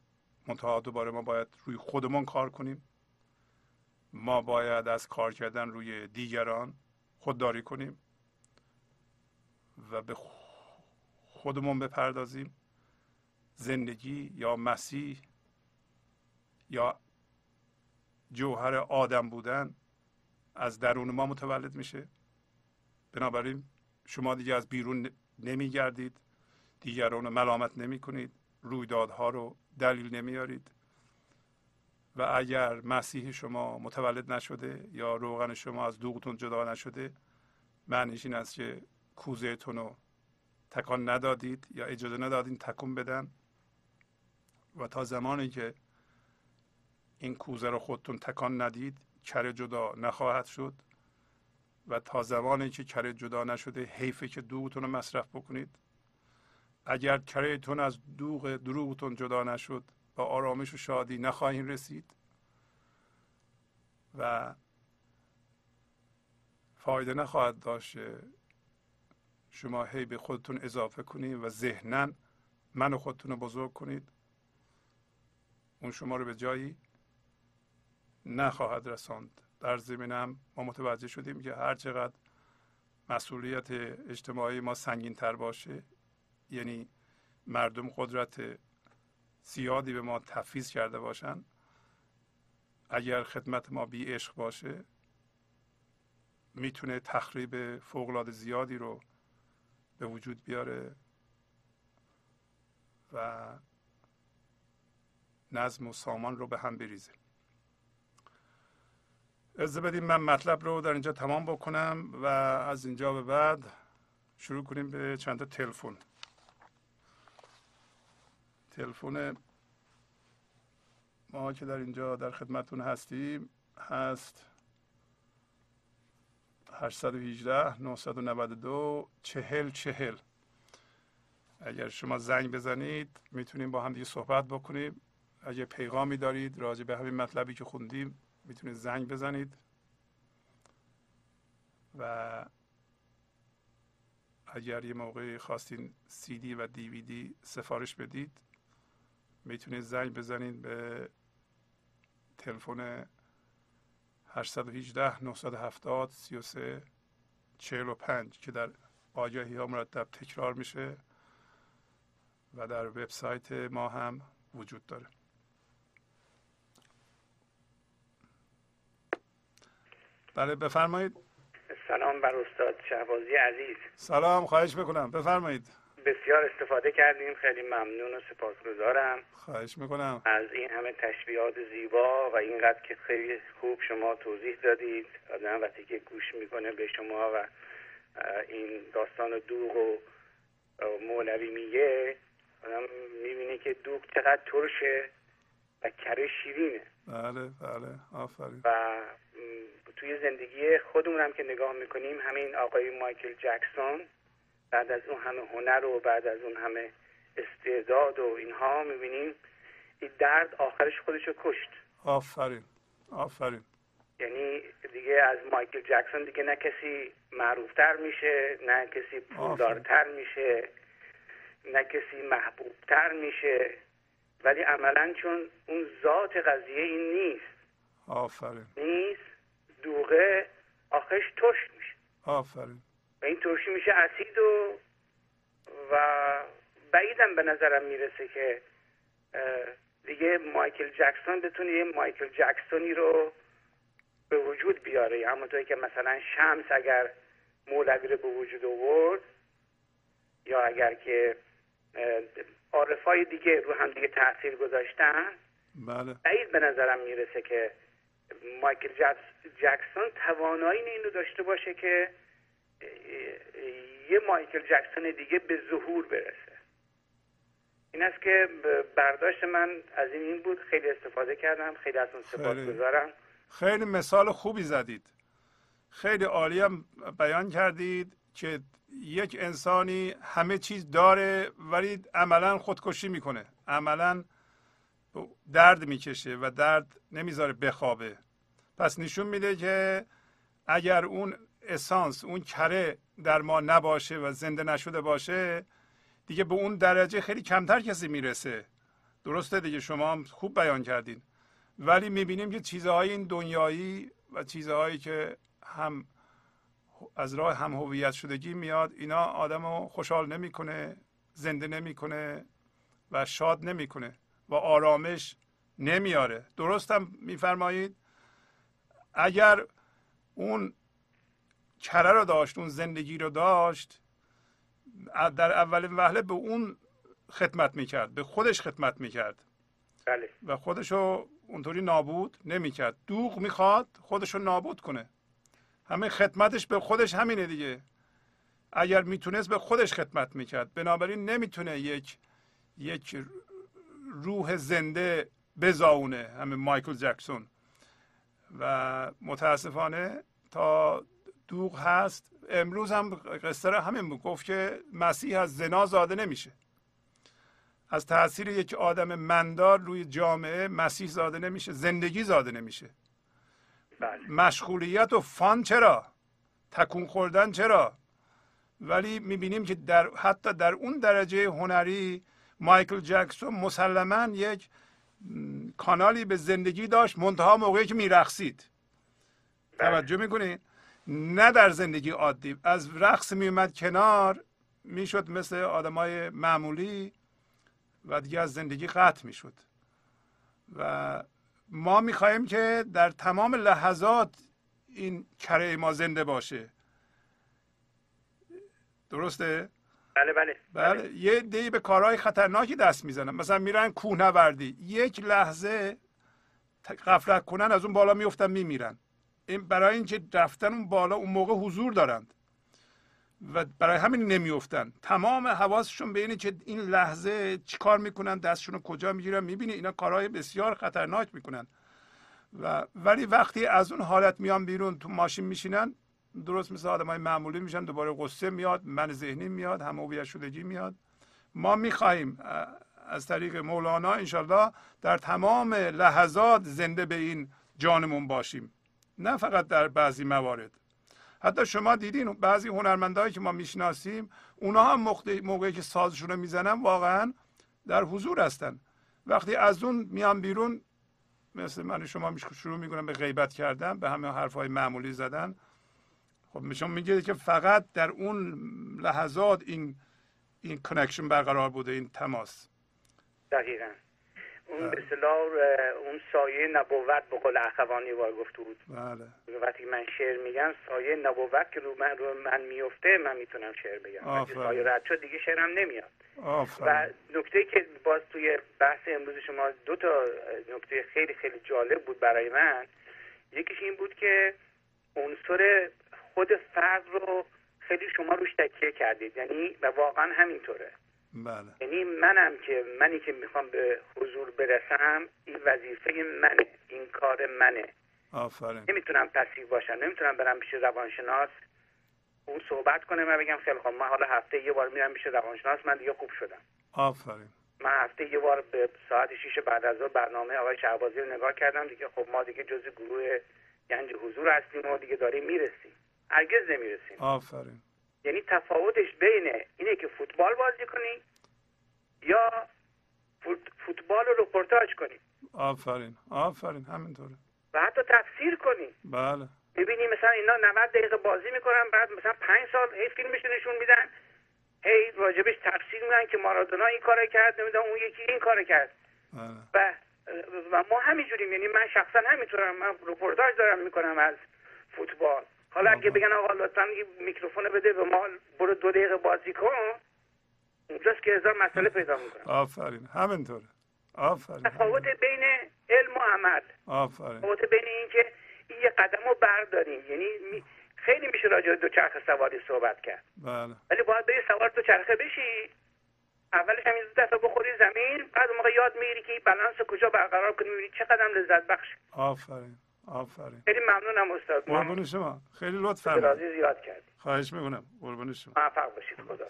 منتها دوباره ما باید روی خودمون کار کنیم. ما باید از کار کردن روی دیگران خودداری کنیم و به خودمون بپردازیم. زندگی یا مسیح یا جوهر آدم بودن از درون ما متولد میشه. بنابراین شما دیگه از بیرون نمیگردید، دیگران رو ملامت نمی کنید، رویدادها رو دلیل نمیارید. و اگر مسیح شما متولد نشده یا روغن شما از دوغتون جدا نشده، معنیش این است که کوزهتون رو تکان ندادید یا اجازه ندادید تکون بدن. و تا زمانی که این کوزه رو خودتون تکان ندید، کره جدا نخواهد شد. و تا زمانی که کره جدا نشده، حیفه که دوغتون رو مصرف بکنید. اگر کریتون از دروغتون جدا نشد و آرامش و شادی نخواهید رسید و فایده نخواهد داشت شما هی به خودتون اضافه کنید و ذهناً من و خودتون رو بزرگ کنید، اون شما رو به جایی نخواهد رساند. در زمینه هم ما متوجه شدیم که هر چقدر مسئولیت اجتماعی ما سنگین تر باشه، یعنی مردم قدرت زیادی به ما تفویض کرده باشن، اگر خدمت ما بی عشق باشه میتونه تخریب فوق‌العاده زیادی رو به وجود بیاره و نظم و سامان رو به هم بریزه. اجازه بدیم من مطلب رو در اینجا تمام بکنم و از اینجا به بعد شروع کنیم به چند تا تلفن ما که در اینجا در خدمتون هستیم هست 818 992 4040. اگر شما زنگ بزنید میتونیم با هم دیگه صحبت بکنیم. اگر پیغامی دارید راجع به همین مطلبی که خوندیم میتونید زنگ بزنید و اگر یه موقع خواستین CD و DVD سفارش بدید میتونید زنگ بزنید به تلفن 818 970 3345 که در آگاهی ها مرتب تکرار میشه و در وبسایت ما هم وجود داره. بله بفرمایید. سلام بر استاد شهبازی عزیز. سلام، خواهش میکنم، بفرمایید. بسیار استفاده کردیم، خیلی ممنون و سپاسگزارم. خواهش میکنم از این همه تشبیهات زیبا و اینقدر که خیلی خوب شما توضیح دادید. آدم وقتی که گوش میکنه به شما و این داستان دوغ و مولوی میگه، آدم میبینه که دوغ چقدر ترشه و کره شیرینه. بله بله، آفرین. و توی زندگی خودمون هم که نگاه میکنیم، همین آقای مایکل جکسون بعد از اون همه هنر و بعد از اون همه استعداد و اینها، میبینیم این درد آخرش خودشو کشت. آفرین آفرین. یعنی دیگه از مایکل جکسون دیگه نه کسی معروفتر میشه، نه کسی پولدارتر میشه، نه کسی محبوبتر میشه، ولی عملا چون اون ذات قضیه این نیست. آفرین. نیست، دوغه آخرش ترش میشه. آفرین. و این ترشی میشه اسید و بعیدم به نظرم میرسه که دیگه مایکل جکسون بتونه یه مایکل جکسونی رو به وجود بیاره، همونطوری که مثلا شمس اگر مولوی رو به وجود آورد، یا اگر که عارفای دیگه رو هم دیگه تاثیر گذاشتن. بله. بعید به نظرم میرسه که مایکل جکسون توانایی این رو داشته باشه که یه مایکل جکسون دیگه به ظهور برسه. این است که برداشت من از این بود. خیلی استفاده کردم، خیلی از اون سپاسگزارم. خیلی مثال خوبی زدید، خیلی عالی هم بیان کردید که یک انسانی همه چیز داره ولی عملا خودکشی میکنه، عملا درد میکشه و درد نمیذاره بخوابه. پس نشون میده که اگر اون اسانس، اون کره در ما نباشه و زنده نشده باشه، دیگه به اون درجه خیلی کمتر کسی میرسه. درسته دیگه، شما هم خوب بیان کردین. ولی میبینیم که چیزهای این دنیایی و چیزهایی که هم از راه هم هویت شدگی میاد، اینا آدمو خوشحال نمیکنه، زنده نمیکنه و شاد نمیکنه و آرامش نمیاره. درستم میفرمایید. اگر اون چره رو داشت، اون زندگی رو داشت، در اولین وهله به اون خدمت میکرد، به خودش خدمت میکرد. بله. و خودشو اونطوری نابود نمیکرد. دوغ میخواد خودشو نابود کنه. همه خدمتش به خودش همینه دیگه. اگر میتونست به خودش خدمت میکرد، بنابراین نمیتونه یک روح زنده بزاونه همه مایکل جکسون. و متاسفانه تا دوغ هست. امروز هم قصه همین گفت که مسیح از زنا زاده نمیشه. از تاثیر یک آدم مندار روی جامعه مسیح زاده نمیشه، زندگی زاده نمیشه. بله. مشغولیت و فان چرا؟ تکون خوردن چرا؟ ولی میبینیم که حتی در اون درجه هنری مایکل جکسون مسلماً یک کانالی به زندگی داشت، منتها موقعی که میرقصید. توجه میکنید؟ نه در زندگی عادی، از رقص میومد کنار، میشد مثل آدمای معمولی و دیگه از زندگی قطع میشد. و ما میخوایم که در تمام لحظات این کره ما زنده باشه. درسته؟ بله بله. بله. یه دی به کارهای خطرناکی دست میزنن، مثلا میرن کوهنوردی، یک لحظه غفلت کنن از اون بالا میافتن میمیرن. این برای اینکه رفتن اون بالا اون موقع حضور دارند و برای همین نمیافتن. تمام حواسشون به اینه که این لحظه چیکار میکنن، دستشون رو کجا میگیرن. میبینی اینا کارهای بسیار خطرناک میکنن و ولی وقتی از اون حالت میان بیرون، تو ماشین میشینن، درست مثل آدمای معمولی میشن، دوباره غصه میاد، من ذهنی میاد، هم هویت شدگی میاد. ما میخوایم از طریق مولانا انشالله در تمام لحظات زنده به این جانمون باشیم، نه فقط در بعضی موارد. حتی شما دیدین بعضی هنرمندایی که ما میشناسیم، اونا هم موقعی که سازشون رو میزنن واقعا در حضور هستن. وقتی از اون میان بیرون، مثل من شما شروع میکنن به غیبت کردن، به همه حرفهای معمولی زدن. خب میشون میگه که فقط در اون لحظات این کانکشن برقرار بوده، این تماس. دقیقاً اون به اصطلاح اون سایه نبوت به قول اخوانی بار گفته بود. بله. وقتی من شعر میگم سایه نبوت که رو من میفته، من میتونم شعر بگم. وقتی سایه رد شد دیگه شعرم نمیاد. و نکته که باز توی بحث امروز شما دو تا نکته خیلی خیلی جالب بود برای من. یکیش این بود که عنصر خود فرد رو خیلی شما روش تکیه کردید، یعنی و واقعا همینطوره. بله. یعنی منی که میخوام به حضور برسم، این وظیفه منه، این کار منه. آفرین. نمیتونم پسیو باشم، نمیتونم برم پیش روانشناس اون صحبت کنه من بگم خیلی خب من حالا هفته یه بار میرم پیش روانشناس، من دیگه خوب شدم. آفرین. من هفته یه بار به ساعت 6 بعد از ظهر برنامه آقای شهبازی رو نگاه کردم، دیگه خب ما دیگه جزو گروه گنج حضور هستیم و دیگه داریم میرسیم. هرگز نمیرسیم. آفرین. یعنی تفاوتش بین اینه که فوتبال بازی کنی یا فوتبال رو رپورتاج کنی. آفرین. آفرین، همینطوره. و حتی تفسیر کنی. بله. می‌بینی مثلا اینا 90 دقیقه بازی میکنن، بعد مثلا 5 سال این فیلمش نشون میدن، هی راجبش تفسیر میکنن که مارادونا این کارو کرد، نمیدونم اون یکی این کارو کرد. بله. و ما همینجوریم، یعنی من شخصا همینطورم، من رپورتاج دارم میکنم از فوتبال. حالا اگه بگن آقا لطفاً میکروفون بده به ما، برو 2 دقیقه بازی کن، اونجاست که هزار مسئله پیدا میکنم. آفرین، همینطوره. آفرین. تفاوت بین علم و عمل. آفرین. تفاوت بین این که این یه قدم رو برداریم، یعنی خیلی میشه راجع به دوچرخه سواری صحبت کرد. بله. ولی باید بری سوار دوچرخه بشی، اولش همین دستا بخوری زمین، بعد اون موقع یاد میگیری که بالانس کجا برقرار کنی، میبینی چقدر لذت بخش. آفرین. آفرین. خیلی ممنونم استاد. قربون شما. خیلی لطف فرمودید. زیاد کردید. خواهش می‌کنم. قربون شما. موفق باشید. خدا.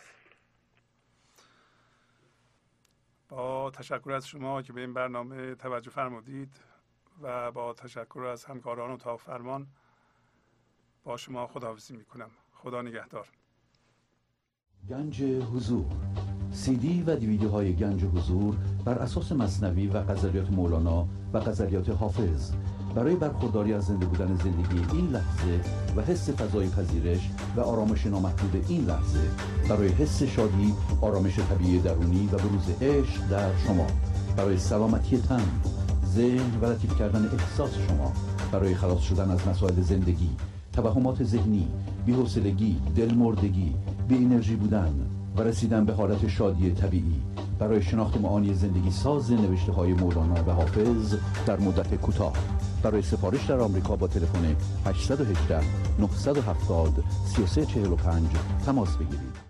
با تشکر از شما که به این برنامه توجه فرمودید و با تشکر از همکاران اتاق فرمان با شما خداحافظی می‌کنم. خدا نگهدار. گنج حضور، سی دی و دیویدیوهای گنج حضور بر اساس مثنوی و غزلیات مولانا و غزلیات حافظ برای برخورداری از زنده بودن زندگی این لحظه و حس فضای پذیرش و آرامش نامحدود این لحظه، برای حس شادی، آرامش طبیعی درونی و بروز عشق در شما، برای سلامتی تن، ذهن و لطیف کردن احساس شما، برای خلاص شدن از مسائل زندگی، توهمات ذهنی، بی‌حوصلگی، دلمردگی، بی انرژی بودن و رسیدن به حالت شادی طبیعی، برای شناخت معانی زندگی ساز نوشته‌های مولانا و حافظ در مدت کوتاه. برای سفارش در آمریکا با تلفن 818 970 3345 تماس بگیرید.